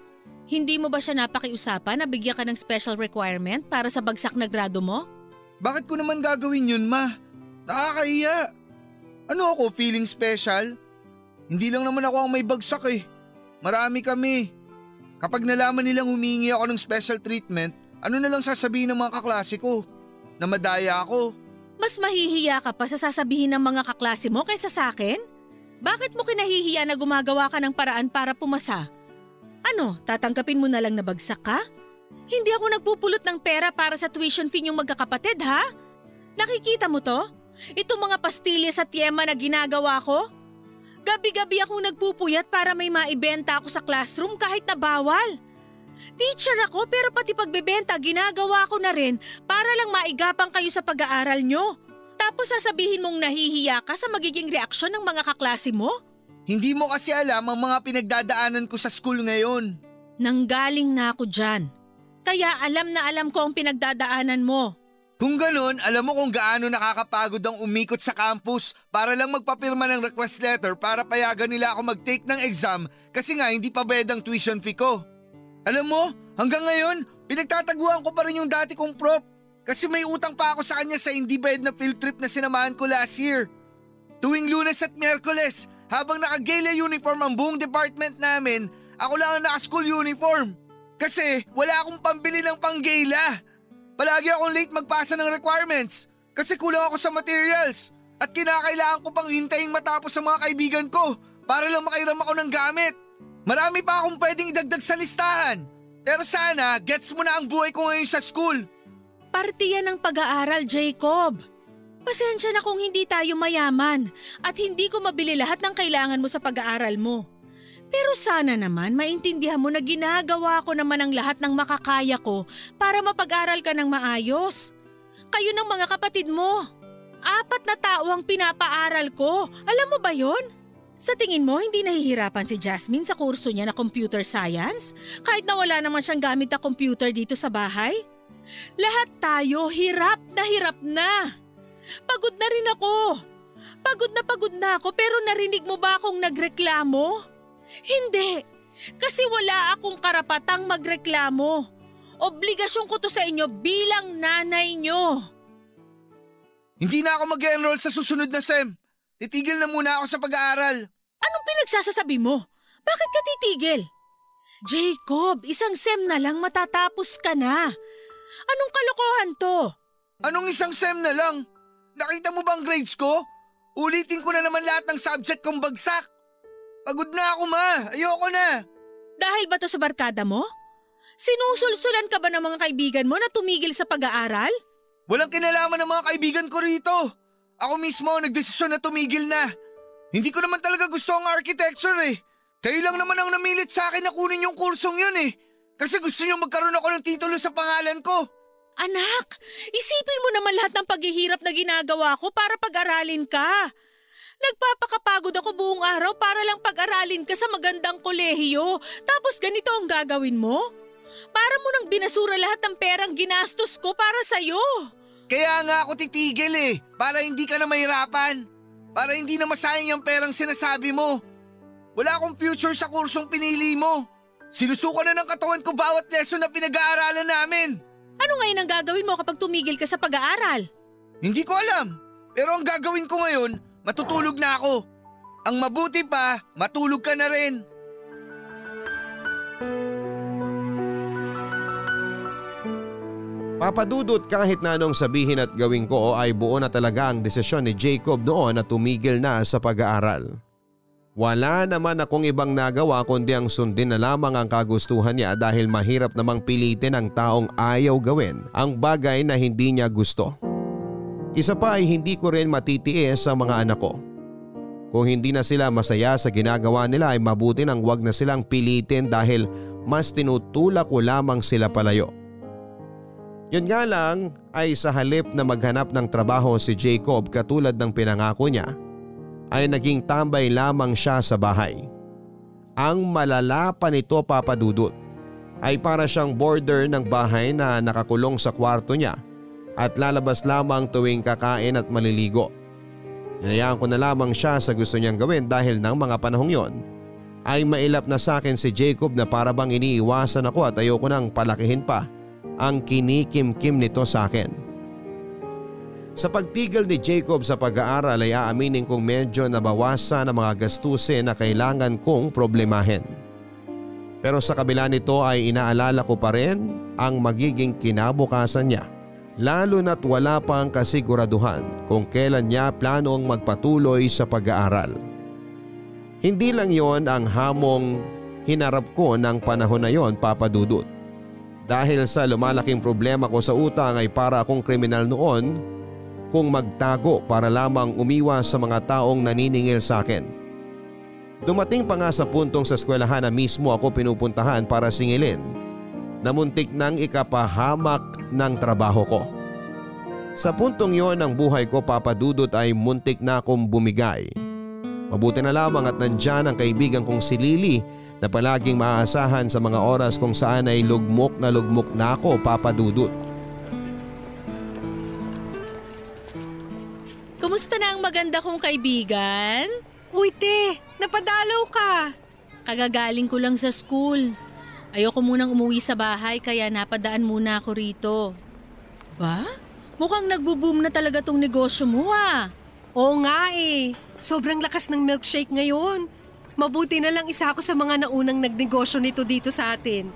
Hindi mo ba siya napakiusapan na bigyan ka ng special requirement para sa bagsak na grado mo? Bakit ko naman gagawin yun, ma? Nakakahiya. Ano ako, feeling special? Hindi lang naman ako ang may bagsak eh. Marami kami. Kapag nalaman nilang humingi ako ng special treatment, ano na lang sasabihin ng mga kaklase ko? Na madaya ako? Mas mahihiya ka pa sa sasabihin ng mga kaklase mo kaysa sa akin? Bakit mo kinahihiya na gumagawa ka ng paraan para pumasa? Ano, tatangkapin mo na lang na bagsak ka? Hindi ako nagpupulot ng pera para sa tuition fee niyong magkakapatid ha? Nakikita mo to? Itong mga pastillas at yema na ginagawa ko? Gabi-gabi akong nagpupuyat para may maibenta ako sa classroom kahit na bawal. Teacher ako pero pati pagbebenta ginagawa ko na rin para lang maigapang kayo sa pag-aaral nyo. Tapos sasabihin mong nahihiya ka sa magiging reaksyon ng mga kaklase mo? Hindi mo kasi alam ang mga pinagdadaanan ko sa school ngayon. Nanggaling na ako dyan. Kaya alam na alam ko ang pinagdadaanan mo. Kung ganun, alam mo kung gaano nakakapagod ang umikot sa campus para lang magpapirma ng request letter para payagan nila ako mag-take ng exam kasi nga hindi pa bayad ang tuition fee ko. Alam mo, hanggang ngayon, pinagtataguan ko pa rin yung dati kong prop kasi may utang pa ako sa kanya sa hindi bayad na field trip na sinamahan ko last year. Tuwing Lunes at Miyerkules, habang naka-gala uniform ang buong department namin, ako lang ang naka-school uniform kasi wala akong pambili ng pang-gala. Palagi akong late magpasa ng requirements kasi kulang ako sa materials at kinakailangan ko pang hintayin matapos sa mga kaibigan ko para lang makairam ako ng gamit. Marami pa akong pwedeng idagdag sa listahan pero sana gets mo na ang buhay ko ngayon sa school. Parte yan ng pag-aaral, Jacob. Pasensya na kung hindi tayo mayaman at hindi ko mabili lahat ng kailangan mo sa pag-aaral mo. Pero sana naman maintindihan mo na ginagawa ko naman ang lahat ng makakaya ko para mapag-aral ka ng maayos. Kayo ng mga kapatid mo. Apat na tao ang pinapaaral ko. Alam mo ba yun? Sa tingin mo, hindi nahihirapan si Jasmine sa kurso niya na computer science? Kahit na wala naman siyang gamit na computer dito sa bahay? Lahat tayo hirap na hirap na. Pagod na rin ako. Pagod na pagod na ako pero narinig mo ba akong nagreklamo? Hindi, kasi wala akong karapatang magreklamo. Obligasyon ko to sa inyo bilang nanay nyo. Hindi na ako mag-enroll sa susunod na S E M. Titigil na muna ako sa pag-aaral. Anong pinagsasasabi mo? Bakit ka titigil? Jacob, isang S E M na lang matatapos ka na. Anong kalokohan to? Anong isang S E M na lang? Nakita mo bang grades ko? Ulitin ko na naman lahat ng subject kong bagsak. Pagod na ako, ma. Ayoko na. Dahil ba to sa barkada mo? Sinusulsulan ka ba ng mga kaibigan mo na tumigil sa pag-aaral? Walang kinalaman ng mga kaibigan ko rito. Ako mismo ang nagdesisyon na tumigil na. Hindi ko naman talaga gusto ang architecture eh. Kayo lang naman ang namilit sa akin na kunin yung kursong yun eh. Kasi gusto nyo magkaroon ako ng titulo sa pangalan ko. Anak, isipin mo naman lahat ng paghihirap na ginagawa ko para pag-aralin ka. Nagpapakapagod ako buong araw para lang pag-aralin ka sa magandang kolehiyo. Tapos ganito ang gagawin mo? Para mo nang binasura lahat ng perang ginastos ko para sa'yo. Kaya nga ako titigil eh, para hindi ka na mahirapan. Para hindi na masayang yung perang sinasabi mo. Wala akong future sa kursong pinili mo. Sinusuko na ng katawan ko bawat lesson na pinag-aaralan namin. Ano ngayon ang gagawin mo kapag tumigil ka sa pag-aaral? Hindi ko alam, pero ang gagawin ko ngayon, matutulog na ako. Ang mabuti pa, matulog ka na rin. Papa Dudut, kahit na anong sabihin at gawin ko ay buo na talaga ang desisyon ni Jacob noon na tumigil na sa pag-aaral. Wala naman akong ibang nagawa kundi ang sundin na lamang ang kagustuhan niya dahil mahirap namang pilitin ang taong ayaw gawin ang bagay na hindi niya gusto. Isa pa ay hindi ko rin matitiis sa mga anak ko. Kung hindi na sila masaya sa ginagawa nila ay mabuti nang wag na silang pilitin dahil mas tinutulak ko lamang sila palayo. Yun nga lang ay sa halip na maghanap ng trabaho si Jacob katulad ng pinangako niya ay naging tambay lamang siya sa bahay. Ang malala pa nito, Papa Dudut, ay para siyang border ng bahay na nakakulong sa kwarto niya at lalabas lamang tuwing kakain at maliligo. Hinayaan ko na lamang siya sa gusto niyang gawin dahil ng mga panahong yon ay mailap na sa akin si Jacob na para bang iniiwasan ako at ayoko nang palakihin pa ang kinikimkim nito sa akin. Sa pagtigil ni Jacob sa pag-aaral ay aaminin kong medyo nabawasan ang mga gastusin na kailangan kong problemahin. Pero sa kabila nito ay inaalala ko pa rin ang magiging kinabukasan niya. Lalo na't wala pang kasiguraduhan kung kailan niya planong magpatuloy sa pag-aaral. Hindi lang yon ang hamong hinarap ko ng panahon na yon, Papa Dudut. Dahil sa lumalaking problema ko sa utang ay para akong kriminal noon kung magtago para lamang umiwas sa mga taong naniningil sa akin. Dumating pa nga sa puntong sa eskwelahan na mismo ako pinupuntahan para singilin namuntik nang ikapahamak ng trabaho ko. Sa puntong yon ng buhay ko, Papa Dudut, ay muntik na akong bumigay. Mabuti na lamang at nandyan ang kaibigan kong si Lily na palaging maaasahan sa mga oras kung saan ay lugmok na lugmok na ako, Papa Dudut. Kamusta na ang maganda kong kaibigan? Uy, te, napadalaw ka. Kagagaling ko lang sa school. Ayoko munang umuwi sa bahay kaya napadaan muna ako rito. Ba? Mukhang nagbo-boom na talaga tong negosyo mo ah. Oo nga eh. Sobrang lakas ng milkshake ngayon. Mabuti na lang isa ako sa mga naunang nagnegosyo nito dito sa atin.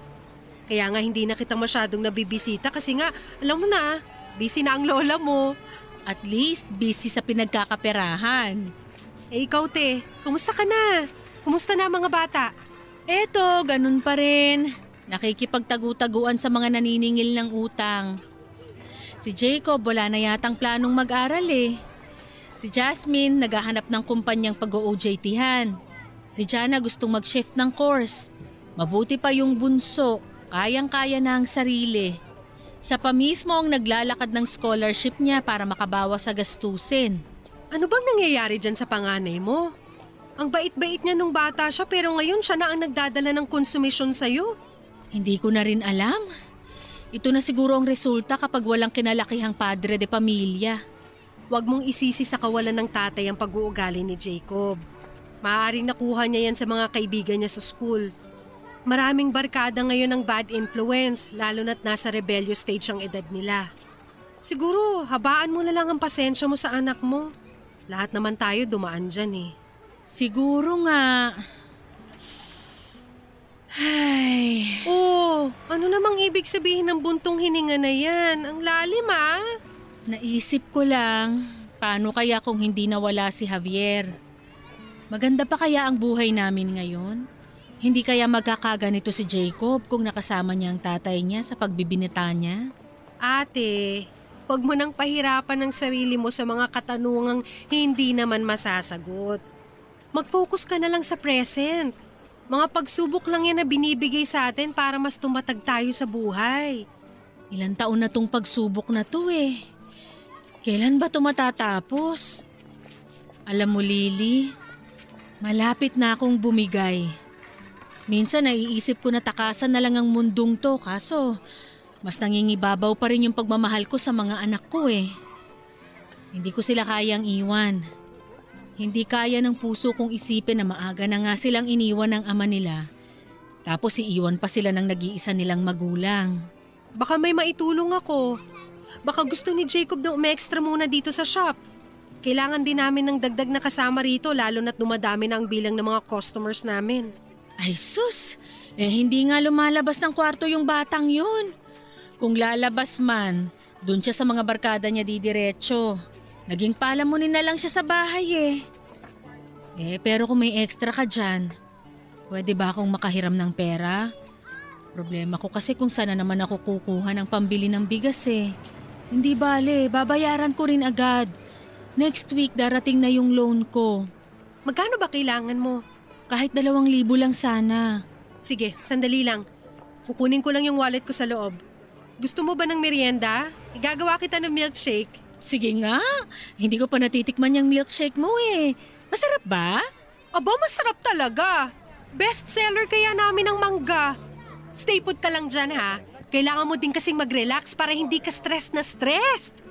Kaya nga hindi na kita masyadong nabibisita kasi nga, alam mo na, busy na ang lola mo. At least, busy sa pinagkakaperahan. Eh ikaw te, kumusta ka na? Kumusta na mga bata? Eto, ganun pa rin. Nakikipagtagu-taguan sa mga naniningil ng utang. Si Jacob wala na yatang planong mag-aral eh. Si Jasmine naghahanap ng kumpanyang pag-o-O J T-han. Si Jana gustong mag-shift ng course. Mabuti pa yung bunso, kayang-kaya na ang sarili. Siya pa mismo ang naglalakad ng scholarship niya para makabawas sa gastusin. Ano bang nangyayari dyan sa panganay mo? Ang bait-bait niya nung bata siya pero ngayon siya na ang nagdadala ng konsumisyon sa'yo. Hindi ko na rin alam. Ito na siguro ang resulta kapag walang kinalakihang padre de pamilya. Huwag mong isisi sa kawalan ng tatay ang pag-uugali ni Jacob. Maaaring nakuha niya yan sa mga kaibigan niya sa school. Maraming barkada ngayon ng bad influence, lalo na't nasa rebellious stage ang edad nila. Siguro, habaan mo na lang ang pasensya mo sa anak mo. Lahat naman tayo dumaan dyan eh. Siguro nga... Ay... Oh, ano namang ibig sabihin ng buntong hininga na yan? Ang lalim ah. Naisip ko lang, paano kaya kung hindi nawala si Javier? Maganda pa kaya ang buhay namin ngayon? Hindi kaya magkakaganito si Jacob kung nakasama niya ang tatay niya sa pagbibinita niya? Ate, huwag mo nang pahirapan ang sarili mo sa mga katanungang hindi naman masasagot. Mag-focus ka na lang sa present. Mga pagsubok lang yan na binibigay sa atin para mas tumatag tayo sa buhay. Ilang taon na tong pagsubok na to eh. Kailan ba ito matatapos? Alam mo Lily, malapit na akong bumigay. Minsan naiisip ko na takasan na lang ang mundong to kaso mas nangingibabaw pa rin yung pagmamahal ko sa mga anak ko eh. Hindi ko sila kayang iwan. Hindi kaya ng puso kong isipin na maaga na nga silang iniwan ng ama nila, tapos iiwan pa sila ng nag-iisa nilang magulang. Baka may maitulong ako. Baka gusto ni Jacob na ume-extra muna dito sa shop. Kailangan din namin ng dagdag na kasama rito lalo na't dumadami na ang bilang ng mga customers namin. Ay sus, eh hindi nga lumalabas ng kwarto yung batang yun. Kung lalabas man, dun siya sa mga barkada niya didiretso. Naging palamunin na lang siya sa bahay eh. Eh pero kung may extra ka dyan, pwede ba akong makahiram ng pera? Problema ko kasi kung sana naman ako kukuha ng pambili ng bigas eh. Hindi bale, babayaran ko rin agad. Next week darating na yung loan ko. Magkano ba kailangan mo? Kahit dalawang libo lang sana. Sige, sandali lang. Kukunin ko lang yung wallet ko sa loob. Gusto mo ba ng merienda? Igagawa kita ng milkshake. Sige nga, hindi ko pa natitikman yung milkshake mo eh. Masarap ba? Aba, masarap talaga. Best seller kaya namin ang mangga. Stay put ka lang dyan ha. Kailangan mo din kasing mag-relax para hindi ka stress na stressed.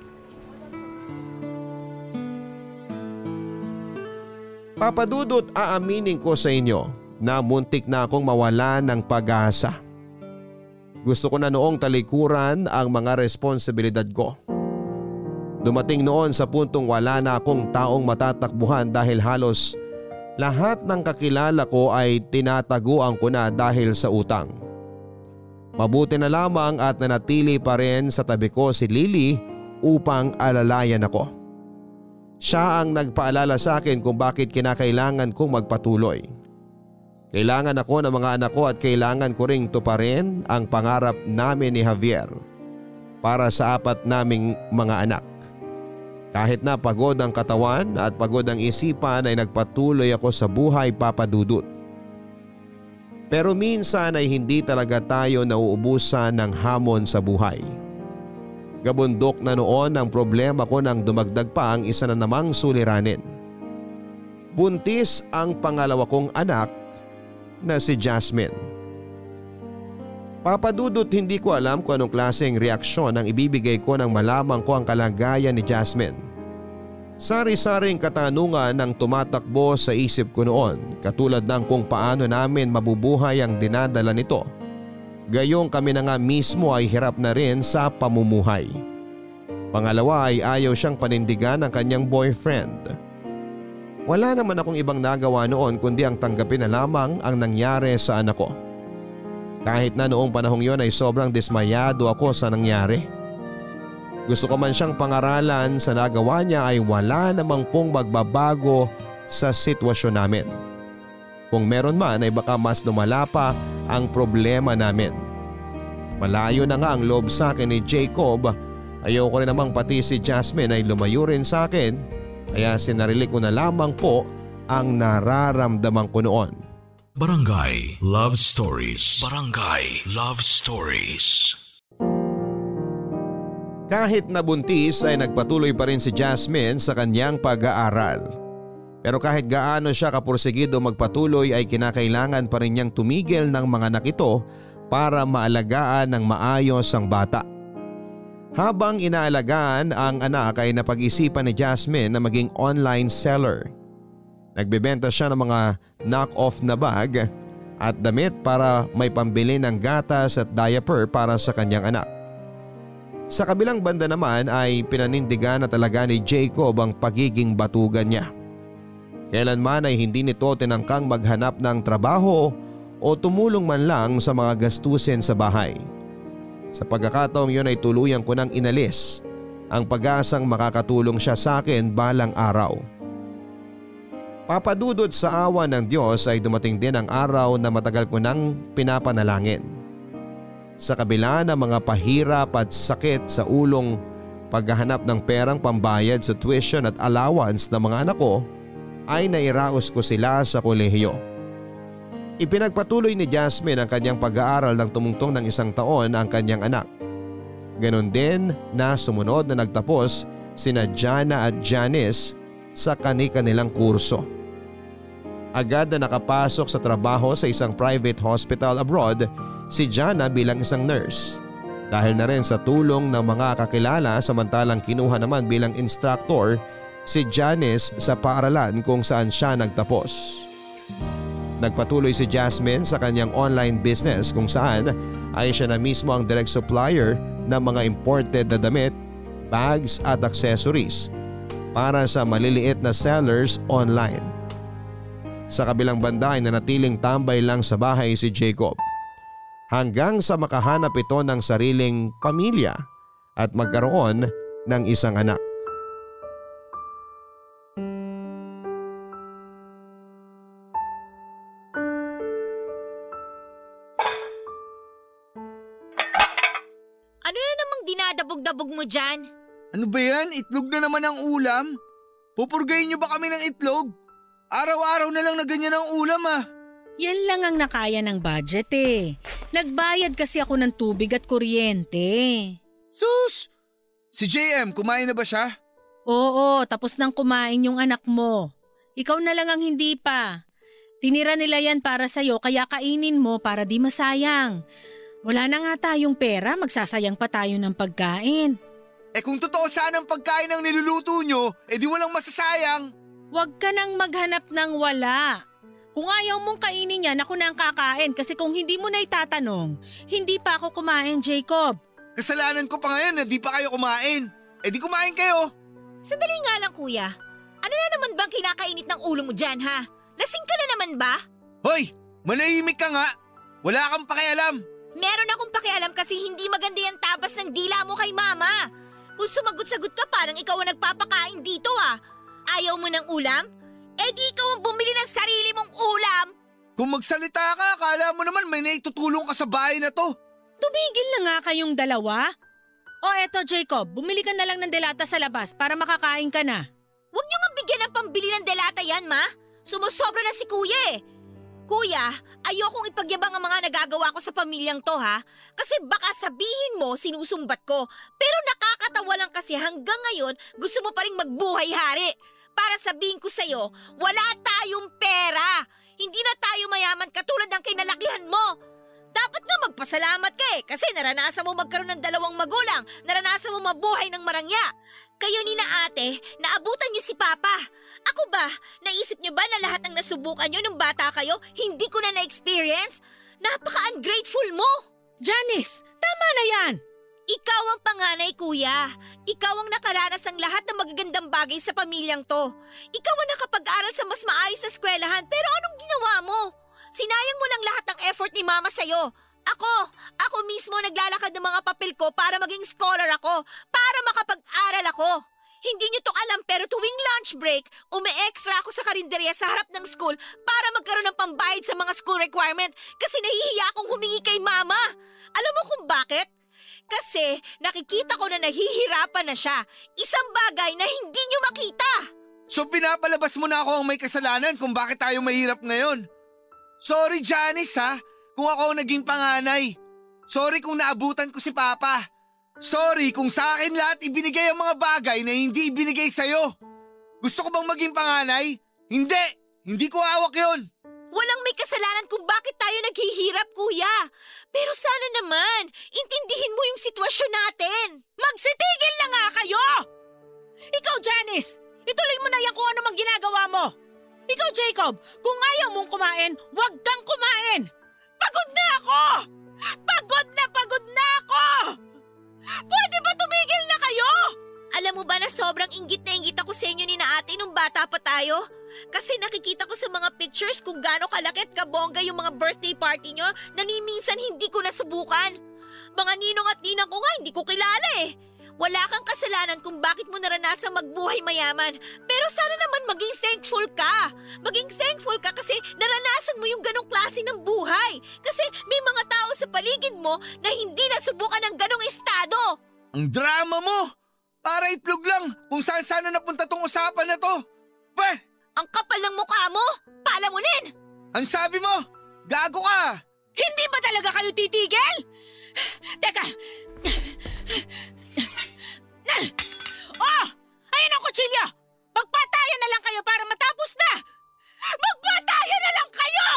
Papa Dudut, aaminin ko sa inyo na muntik na akong mawala ng pag-asa. Gusto ko na noong talikuran ang mga responsibilidad ko. Dumating noon sa puntong wala na akong taong matatakbuhan dahil halos lahat ng kakilala ko ay tinataguan ko na dahil sa utang. Mabuti na lamang at nanatili pa rin sa tabi ko si Lily upang alalayan ako. Siya ang nagpaalala sa akin kung bakit kinakailangan kong magpatuloy. Kailangan ako ng mga anak ko at kailangan ko ring tuparin ang pangarap namin ni Javier para sa apat naming mga anak. Kahit na pagod ang katawan at pagod ang isipan ay nagpatuloy ako sa buhay, Papa Dudut. Pero minsan ay hindi talaga tayo nauubusan ng hamon sa buhay. Gabundok na noon ang problema ko nang dumagdag pa ang isa na namang suliranin. Buntis ang pangalawa kong anak na si Jasmine. Papa Dudut, hindi ko alam kung anong klaseng reaksyon ang ibibigay ko nang malamang ko ang kalagayan ni Jasmine. Sari-saring katanungan ang tumatakbo sa isip ko noon, katulad ng kung paano namin mabubuhay ang dinadala nito. Gayong kami na nga mismo ay hirap na rin sa pamumuhay. Pangalawa ay ayaw siyang panindigan ng kanyang boyfriend. Wala naman akong ibang nagawa noon kundi ang tanggapin na lamang ang nangyari sa anak ko. Kahit na noong panahong yon ay sobrang dismayado ako sa nangyari. Gusto ko man siyang pangaralan, sa nagawa niya ay wala namang pong magbabago sa sitwasyon namin. Kung meron man ay baka mas lumala pa ang problema namin. Malayo na nga ang loob sa akin ni Jacob. Ayaw ko rin namang pati si Jasmine ay lumayo rin sa akin. Kaya sinarili ko na lamang po ang nararamdaman ko noon. Barangay Love Stories. Barangay Love Stories. Kahit nabuntis ay nagpatuloy pa rin si Jasmine sa kanyang pag-aaral. Pero kahit gaano siya kapursigido magpatuloy ay kinakailangan pa rin niyang tumigil ng mga anak ito para maalagaan ng maayos ang bata. Habang inaalagaan ang anak ay napag-isipan ni Jasmine na maging online seller. Nagbebenta siya ng mga knock-off na bag at damit para may pambili ng gatas at diaper para sa kanyang anak. Sa kabilang banda naman ay pinanindigan na talaga ni Jacob ang pagiging batugan niya. Kailanman ay hindi nito tinangkang maghanap ng trabaho o tumulong man lang sa mga gastusin sa bahay. Sa pagkakataong yun ay tuluyan ko nang inalis ang pag-asang makakatulong siya sa akin balang araw. Papa Dudut, sa awa ng Diyos ay dumating din ang araw na matagal ko nang pinapanalangin. Sa kabila ng mga pahirap at sakit sa ulong paghahanap ng perang pambayad sa tuition at allowance ng mga anak ko, ay nairaos ko sila sa kolehiyo. Ipinagpatuloy ni Jasmine ang kanyang pag-aaral ng tumungtong ng isang taon ang kanyang anak. Ganon din na sumunod na nagtapos sina Jana at Janice sa kani-kanilang kurso. Agad na nakapasok sa trabaho sa isang private hospital abroad si Jana bilang isang nurse. Dahil na rin sa tulong ng mga kakilala, samantalang kinuha naman bilang instructor si Janice sa paaralan kung saan siya nagtapos. Nagpatuloy si Jasmine sa kanyang online business kung saan ay siya na mismo ang direct supplier ng mga imported na damit, bags at accessories para sa maliliit na sellers online. Sa kabilang banda ay nanatiling tambay lang sa bahay si Jacob hanggang sa makahanap ito ng sariling pamilya at magkaroon ng isang anak. Ano na namang dinadabog-dabog mo dyan? Ano ba yan? Itlog na naman ang ulam? Pupurgayin niyo ba kami ng itlog? Araw-araw na lang na ganyan ang ulam ah. Yan lang ang nakaya ng budget eh. Nagbayad kasi ako ng tubig at kuryente. Sus! Si J M, kumain na ba siya? Oo, tapos nang kumain yung anak mo. Ikaw na lang ang hindi pa. Tinira nila yan para sa'yo kaya kainin mo para di masayang. Wala na nga tayong pera, magsasayang pa tayo ng pagkain. Eh kung totoo sana ang pagkain ang niluluto nyo, eh di walang masasayang. Huwag ka nang maghanap ng wala. Kung ayaw mong kainin yan, ako na ang kakain kasi kung hindi mo na itatanong, hindi pa ako kumain, Jacob. Kasalanan ko pa ngayon na di pa kayo kumain. Eh di kumain kayo. Sandali nga lang kuya. Ano na naman bang kinakainit ng ulo mo dyan ha? Lasing ka na naman ba? Hoy, manahimik ka nga. Wala kang pakialam. Meron akong pakialam kasi hindi maganda yung tabas ng dila mo kay mama. Kung sumagot-sagot ka parang ikaw ang nagpapakain dito ha. Ayaw mo ng ulam? Eh di ikaw ang bumili ng sarili mong ulam! Kung magsalita ka, akala mo naman may naitutulong ka sa bahay na to. Tumigil na nga kayong dalawa. O eto Jacob, bumili ka na lang ng delata sa labas para makakain ka na. Huwag niyo nga bigyan ng pambili ng delata yan, ma. Sumusobra na si kuya eh. Kuya, ayokong ipagyabang ang mga nagagawa ko sa pamilyang to ha. Kasi baka sabihin mo sinusumbat ko. Pero nakakatawa lang kasi hanggang ngayon gusto mo pa rin magbuhay-hari. Para sabihin ko sa'yo, wala tayong pera. Hindi na tayo mayaman katulad ng kinalakihan mo. Dapat nga magpasalamat ka eh, kasi naranasan mo magkaroon ng dalawang magulang, naranasan mo mabuhay ng marangya. Kayo ni na ate, naabutan niyo si Papa. Ako ba, naisip niyo ba na lahat ng nasubukan niyo nung bata kayo, hindi ko na na-experience? Napaka-ungrateful mo! Janice, tama na yan! Ikaw ang panganay, kuya. Ikaw ang nakaranas ng lahat ng magagandang bagay sa pamilyang to. Ikaw ang nakapag-aral sa mas maayos na eskwelahan, pero anong ginawa mo? Sinayang mo lang lahat ng effort ni Mama sa'yo. Ako, ako mismo naglalakad ng mga papel ko para maging scholar ako, para makapag-aral ako. Hindi niyo to alam pero tuwing lunch break, ume-extra ako sa karinderya sa harap ng school para magkaroon ng pambayad sa mga school requirement kasi nahihiya akong humingi kay Mama. Alam mo kung bakit? Kasi nakikita ko na nahihirapan na siya. Isang bagay na hindi niyo makita. So pinapalabas mo na ako ang may kasalanan kung bakit tayo mahirap ngayon. Sorry Janice ha, kung ako naging panganay. Sorry kung naabutan ko si Papa. Sorry kung sa akin lahat ibinigay ang mga bagay na hindi ibinigay sa'yo. Gusto ko bang maging panganay? Hindi! Hindi ko hawak yun! Walang may kasalanan kung bakit tayo naghihirap, kuya. Pero sana naman, intindihin mo yung sitwasyon natin. Magsitigil na nga kayo! Ikaw, Janice, ituloy mo na yan kung ano mang ginagawa mo. Ikaw, Jacob, kung ayaw mong kumain, wag kang kumain! Pagod na ako! Pagod na pagod na ako! Pwede ba tumigil na kayo? Alam mo ba na sobrang inggit na inggit ako sa inyo ni na ate nung bata pa tayo? Kasi nakikita ko sa mga pictures kung gaano kalaki at kabongga yung mga birthday party nyo na minsan hindi ko nasubukan. Mga ninong at ninang ko nga hindi ko kilala eh. Wala kang kasalanan kung bakit mo naranasang magbuhay mayaman. Pero sana naman maging thankful ka. Maging thankful ka kasi naranasan mo yung ganong klase ng buhay. Kasi may mga tao sa paligid mo na hindi nasubukan ng ganong estado. Ang drama mo! Para itlog lang kung saan sana napunta tong usapan na to. Peh! Ang kapal ng mukha mo! Palamunin! Ang sabi mo, gago ka! Hindi ba talaga kayo titigil? Teka! Oh! Ayan ang kutsilyo! Magpatayan na lang kayo para matapos na! Magpatayan na lang kayo!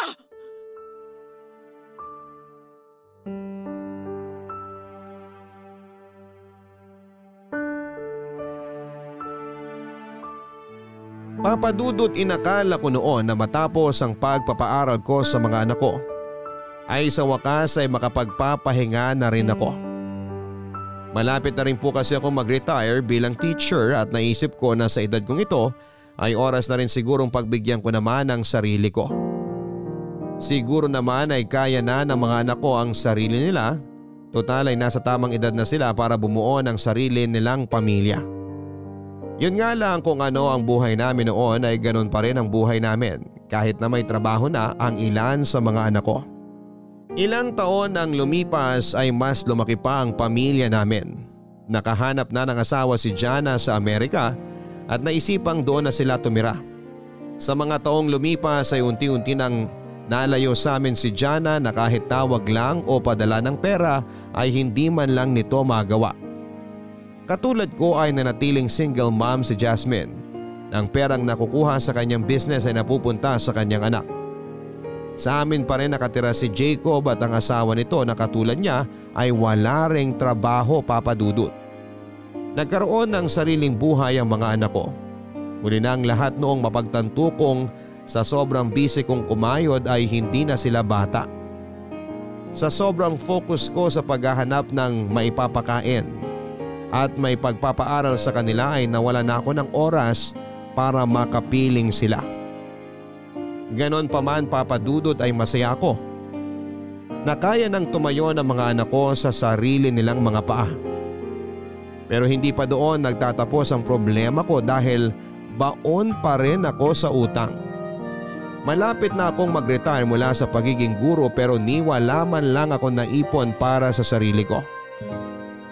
Papa Dudut, inakala ko noon na matapos ang pagpapaaral ko sa mga anak ko ay sa wakas ay makapagpapahinga na rin ako. Malapit na rin po kasi ako mag-retire bilang teacher at naisip ko na sa edad kong ito ay oras na rin sigurong pagbigyan ko naman ang sarili ko. Siguro naman ay kaya na ng mga anak ko ang sarili nila. Total ay nasa tamang edad na sila para bumuo ng sarili nilang pamilya. Yun nga lang kung ano ang buhay namin noon ay ganun pa rin ang buhay namin kahit na may trabaho na ang ilan sa mga anak ko. Ilang taon ang lumipas ay mas lumaki pa ang pamilya namin. Nakahanap na ng asawa si Jana sa Amerika at naisipang doon na sila tumira. Sa mga taong lumipas ay unti-unti nang nalayo sa amin si Jana na kahit tawag lang o padala ng pera ay hindi man lang nito magawa. Katulad ko ay nanatiling single mom si Jasmine. Ang perang nakukuha sa kanyang business ay napupunta sa kanyang anak. Sa amin pa rin nakatira si Jacob at ang asawa nito na katulad niya ay wala ring trabaho, Papa Dudut. Nagkaroon ng sariling buhay ang mga anak ko. Huli na ang lahat noong mapagtanto kong sa sobrang busy kong kumayod ay hindi na sila bata. Sa sobrang focus ko sa paghahanap ng maipapakain at may pagpapaaral sa kanila ay nawala na ako ng oras para makapiling sila. Ganon pa man, Papa Dudut, ay masaya ako na kaya nang tumayo ng mga anak ko sa sarili nilang mga paa. Pero hindi pa doon nagtatapos ang problema ko dahil baon pa rin ako sa utang. Malapit na akong mag-retire mula sa pagiging guro pero niwala man lang ako naipon para sa sarili ko.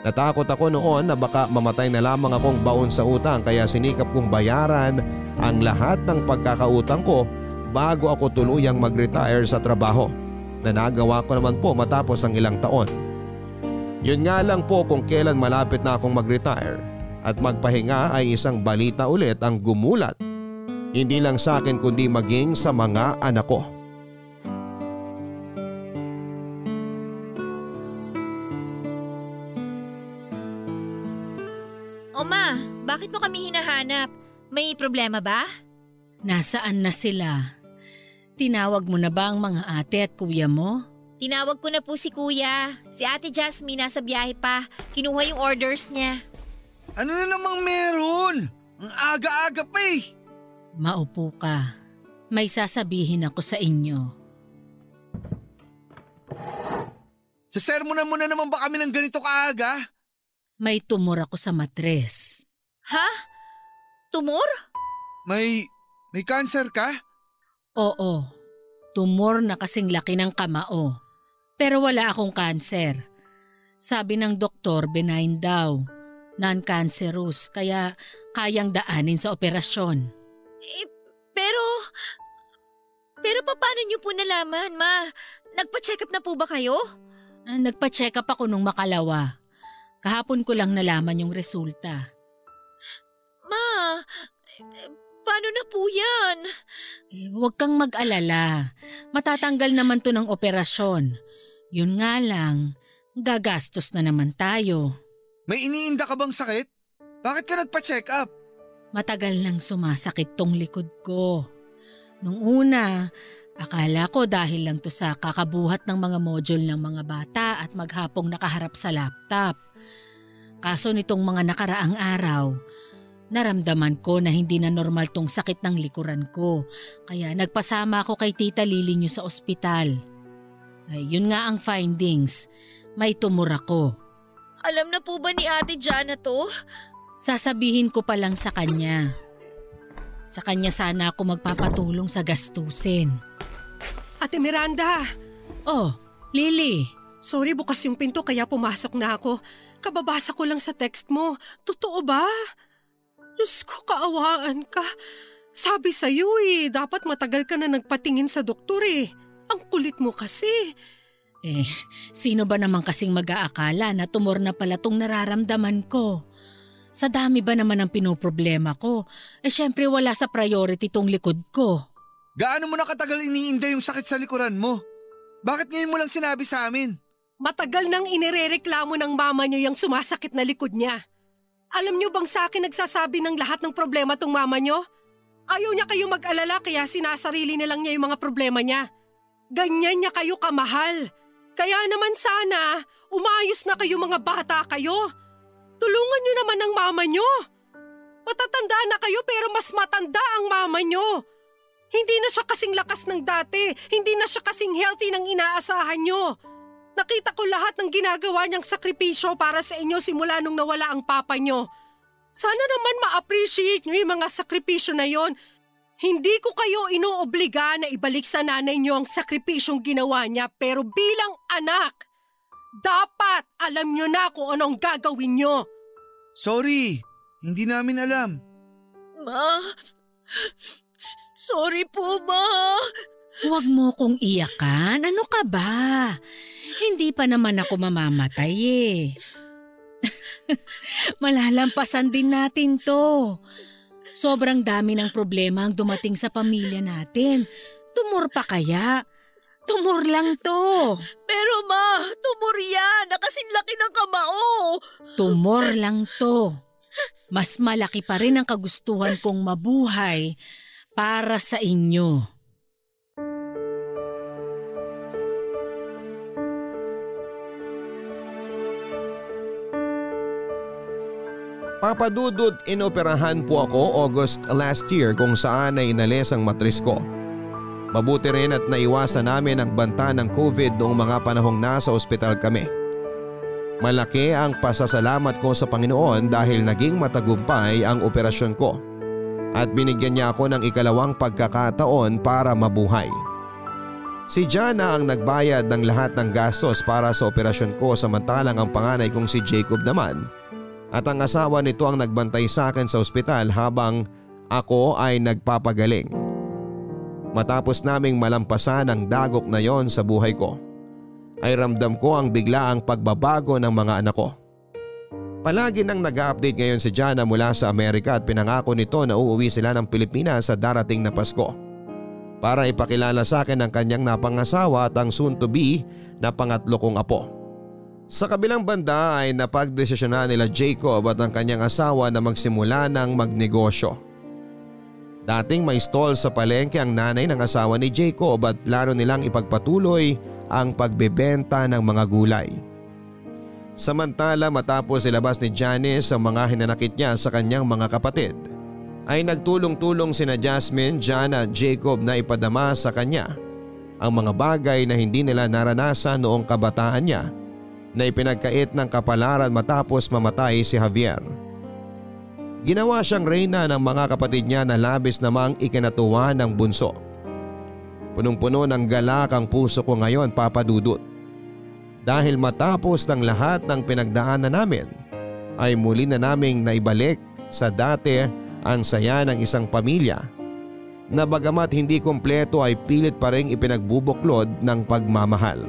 Natakot ako noon na baka mamatay na lamang akong baon sa utang kaya sinikap kong bayaran ang lahat ng pagkakautang ko bago ako tuluyang mag-retire sa trabaho na nagawa ko naman po matapos ang ilang taon. Yun nga lang po kung kailan malapit na akong mag-retire at magpahinga ay isang balita ulit ang gumulat. Hindi lang sa akin kundi maging sa mga anak ko. Oma, bakit mo kami hinahanap? May problema ba? Nasaan na sila? Tinawag mo na ba ang mga ate at kuya mo? Tinawag ko na po si kuya. Si Ate Jasmine nasa biyahe pa. Kinuha yung orders niya. Ano na namang meron? Ang aga-aga pa eh. Maupo ka. May sasabihin ako sa inyo. Sa sermonan mo na naman ba kami ng ganito kaaga? May tumor ako sa matres. Ha? Tumor? May, may cancer ka? Oo. Tumor na kasing laki ng kamao. Pero wala akong cancer. Sabi ng doktor, benign daw. Non-cancerous, kaya kayang daanin sa operasyon. Eh, pero, pero paano niyo po nalaman, ma? Nagpa-check up na po ba kayo? Ah, nagpa-check up ako nung makalawa. Kahapon ko lang nalaman yung resulta. Ma, paano na po yan? Eh, huwag kang mag-alala. Matatanggal naman to ng operasyon. Yun nga lang, gagastos na naman tayo. May iniinda ka bang sakit? Bakit ka nagpa-check up? Matagal nang sumasakit tong likod ko. Nung una, akala ko dahil lang to sa kakabuhat ng mga module ng mga bata at maghapong nakaharap sa laptop. Kaso nitong mga nakaraang araw, naramdaman ko na hindi na normal tong sakit ng likuran ko. Kaya nagpasama ako kay Tita Lily niyo sa ospital. Ayun nga ang findings. May tumor ako. Alam na po ba ni Ate Jana to? Sasabihin ko pa lang sa kanya. Sa kanya sana ako magpapatulong sa gastusin. Ate Miranda! Oh, Lily! Sorry, bukas yung pinto kaya pumasok na ako. Kababasa ko lang sa text mo. Totoo ba? Diyos ko, kaawaan ka. Sabi sa'yo eh, dapat matagal ka na nagpatingin sa doktor eh. Ang kulit mo kasi. Eh, sino ba naman kasing mag-aakala na tumor na pala tong nararamdaman ko? Sa dami ba naman ang pinoproblema ko? Eh syempre wala sa priority tong likod ko. Gaano mo na katagal iniinda yung sakit sa likuran mo? Bakit ngayon mo lang sinabi sa amin? Matagal nang inirereklamo ng mama niyo yung sumasakit na likod niya. Alam niyo bang sa akin nagsasabi ng lahat ng problema tong mama niyo? Ayaw niya kayo mag-alala kaya sinasarili na lang niya yung mga problema niya. Ganyan niya kayo kamahal. Kaya naman sana umayos na kayo mga bata kayo. Tulungan niyo naman ang mama niyo. Matatanda na kayo pero mas matanda ang mama niyo. Hindi na siya kasing lakas ng dati. Hindi na siya kasing healthy ng inaasahan niyo. Nakita ko lahat ng ginagawa niyang sakripisyo para sa inyo simula nung nawala ang papa niyo. Sana naman ma-appreciate niyo yung mga sakripisyo na yon. Hindi ko kayo inoobliga na ibalik sa nanay niyo ang sakripisyong ginawa niya pero bilang anak, dapat alam nyo na kung anong gagawin nyo. Sorry, hindi namin alam. Ma, sorry po ma. Huwag mo kong iyakan, ano ka ba? Hindi pa naman ako mamamatay eh. Malalampasan din natin to. Sobrang dami ng problema ang dumating sa pamilya natin. Tumor pa kaya? Tumor lang to. Pero ma, tumor yan. Nakasing laki ng kamao. Tumor lang to. Mas malaki pa rin ang kagustuhan kong mabuhay para sa inyo. Papa Dudut, inoperahan po ako August last year kung saan ay inalis ang matris ko. Mabuti rin at naiwasan namin ang banta ng COVID noong mga panahong nasa ospital kami. Malaki ang pasasalamat ko sa Panginoon dahil naging matagumpay ang operasyon ko at binigyan niya ako ng ikalawang pagkakataon para mabuhay. Si Jana ang nagbayad ng lahat ng gastos para sa operasyon ko samantalang ang panganay kong si Jacob naman at ang asawa nito ang nagbantay sa akin sa ospital habang ako ay nagpapagaling. Matapos naming malampasan ang dagok na yon sa buhay ko, ay ramdam ko ang biglaang pagbabago ng mga anak ko. Palagi nang nag-update ngayon si Jana mula sa Amerika at pinangako nito na uuwi sila ng Pilipinas sa darating na Pasko para ipakilala sa akin ang kanyang napangasawa at ang soon to be na pangatlo kong apo. Sa kabilang banda ay napagdesisyonan nila Jacob at ang kanyang asawa na magsimula ng magnegosyo. Dating may stall sa palengke ang nanay ng asawa ni Jacob at plano nilang ipagpatuloy ang pagbebenta ng mga gulay. Samantala, matapos ilabas ni Janice ang mga hinanakit niya sa kanyang mga kapatid, ay nagtulong-tulong sina Jasmine, Jana at Jacob na ipadama sa kanya ang mga bagay na hindi nila naranasan noong kabataan niya na ipinagkait ng kapalaran matapos mamatay si Javier. Ginawa siyang reyna ng mga kapatid niya na labis namang ikinatuwa ng bunso. Punong-puno ng galak ang puso ko ngayon, Papa Dudut. Dahil matapos ng lahat ng pinagdaanan namin, ay muli na naming naibalik sa dati ang saya ng isang pamilya na bagamat hindi kumpleto ay pilit pa rin ipinagbubuklod ng pagmamahal.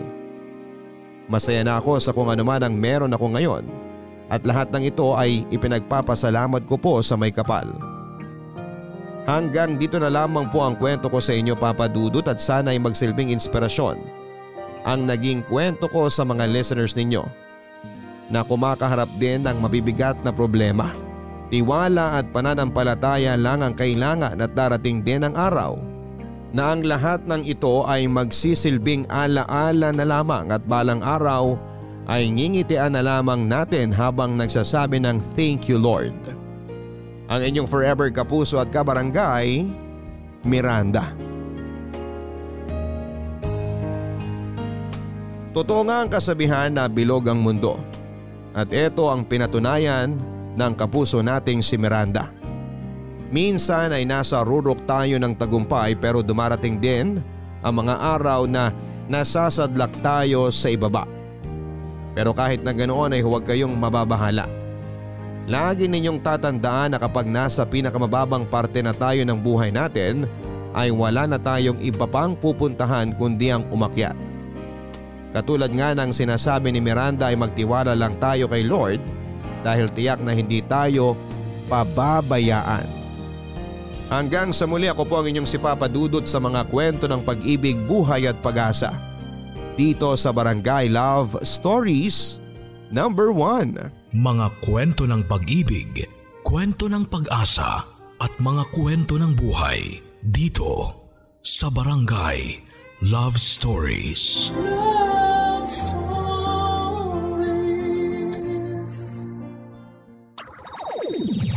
Masaya na ako sa kung anuman ang meron ako ngayon at lahat ng ito ay ipinagpapasalamat ko po sa may kapal. Hanggang dito na lamang po ang kwento ko sa inyo, Papa Dudut, at sana ay magsilbing inspirasyon ang naging kwento ko sa mga listeners ninyo na kumakaharap din ng mabibigat na problema. Tiwala at pananampalataya lang ang kailangan at darating din ang araw na ang lahat ng ito ay magsisilbing alaala na lamang at balang araw ay ngingitian na lamang natin habang nagsasabi ng thank you Lord. Ang inyong forever kapuso at kabarangay, Miranda. Totoo nga ang kasabihan na bilog ang mundo, at ito ang pinatunayan ng kapuso nating si Miranda. Minsan ay nasa rurok tayo ng tagumpay pero dumarating din ang mga araw na nasasadlak tayo sa ibaba. Pero kahit na ganoon ay huwag kayong mababahala. Lagi ninyong tatandaan na kapag nasa pinakamababang parte na tayo ng buhay natin ay wala na tayong iba pang pupuntahan kundi ang umakyat. Katulad nga ng sinasabi ni Miranda ay magtiwala lang tayo kay Lord dahil tiyak na hindi tayo pababayaan. Hanggang sa muli, ako po ang inyong si Papa Dudut sa mga kwento ng pag-ibig, buhay at pag-asa. Dito sa Barangay Love Stories Number one. Mga kwento ng pag-ibig, kwento ng pag-asa at mga kwento ng buhay dito sa Barangay Love Stories. Love Stories.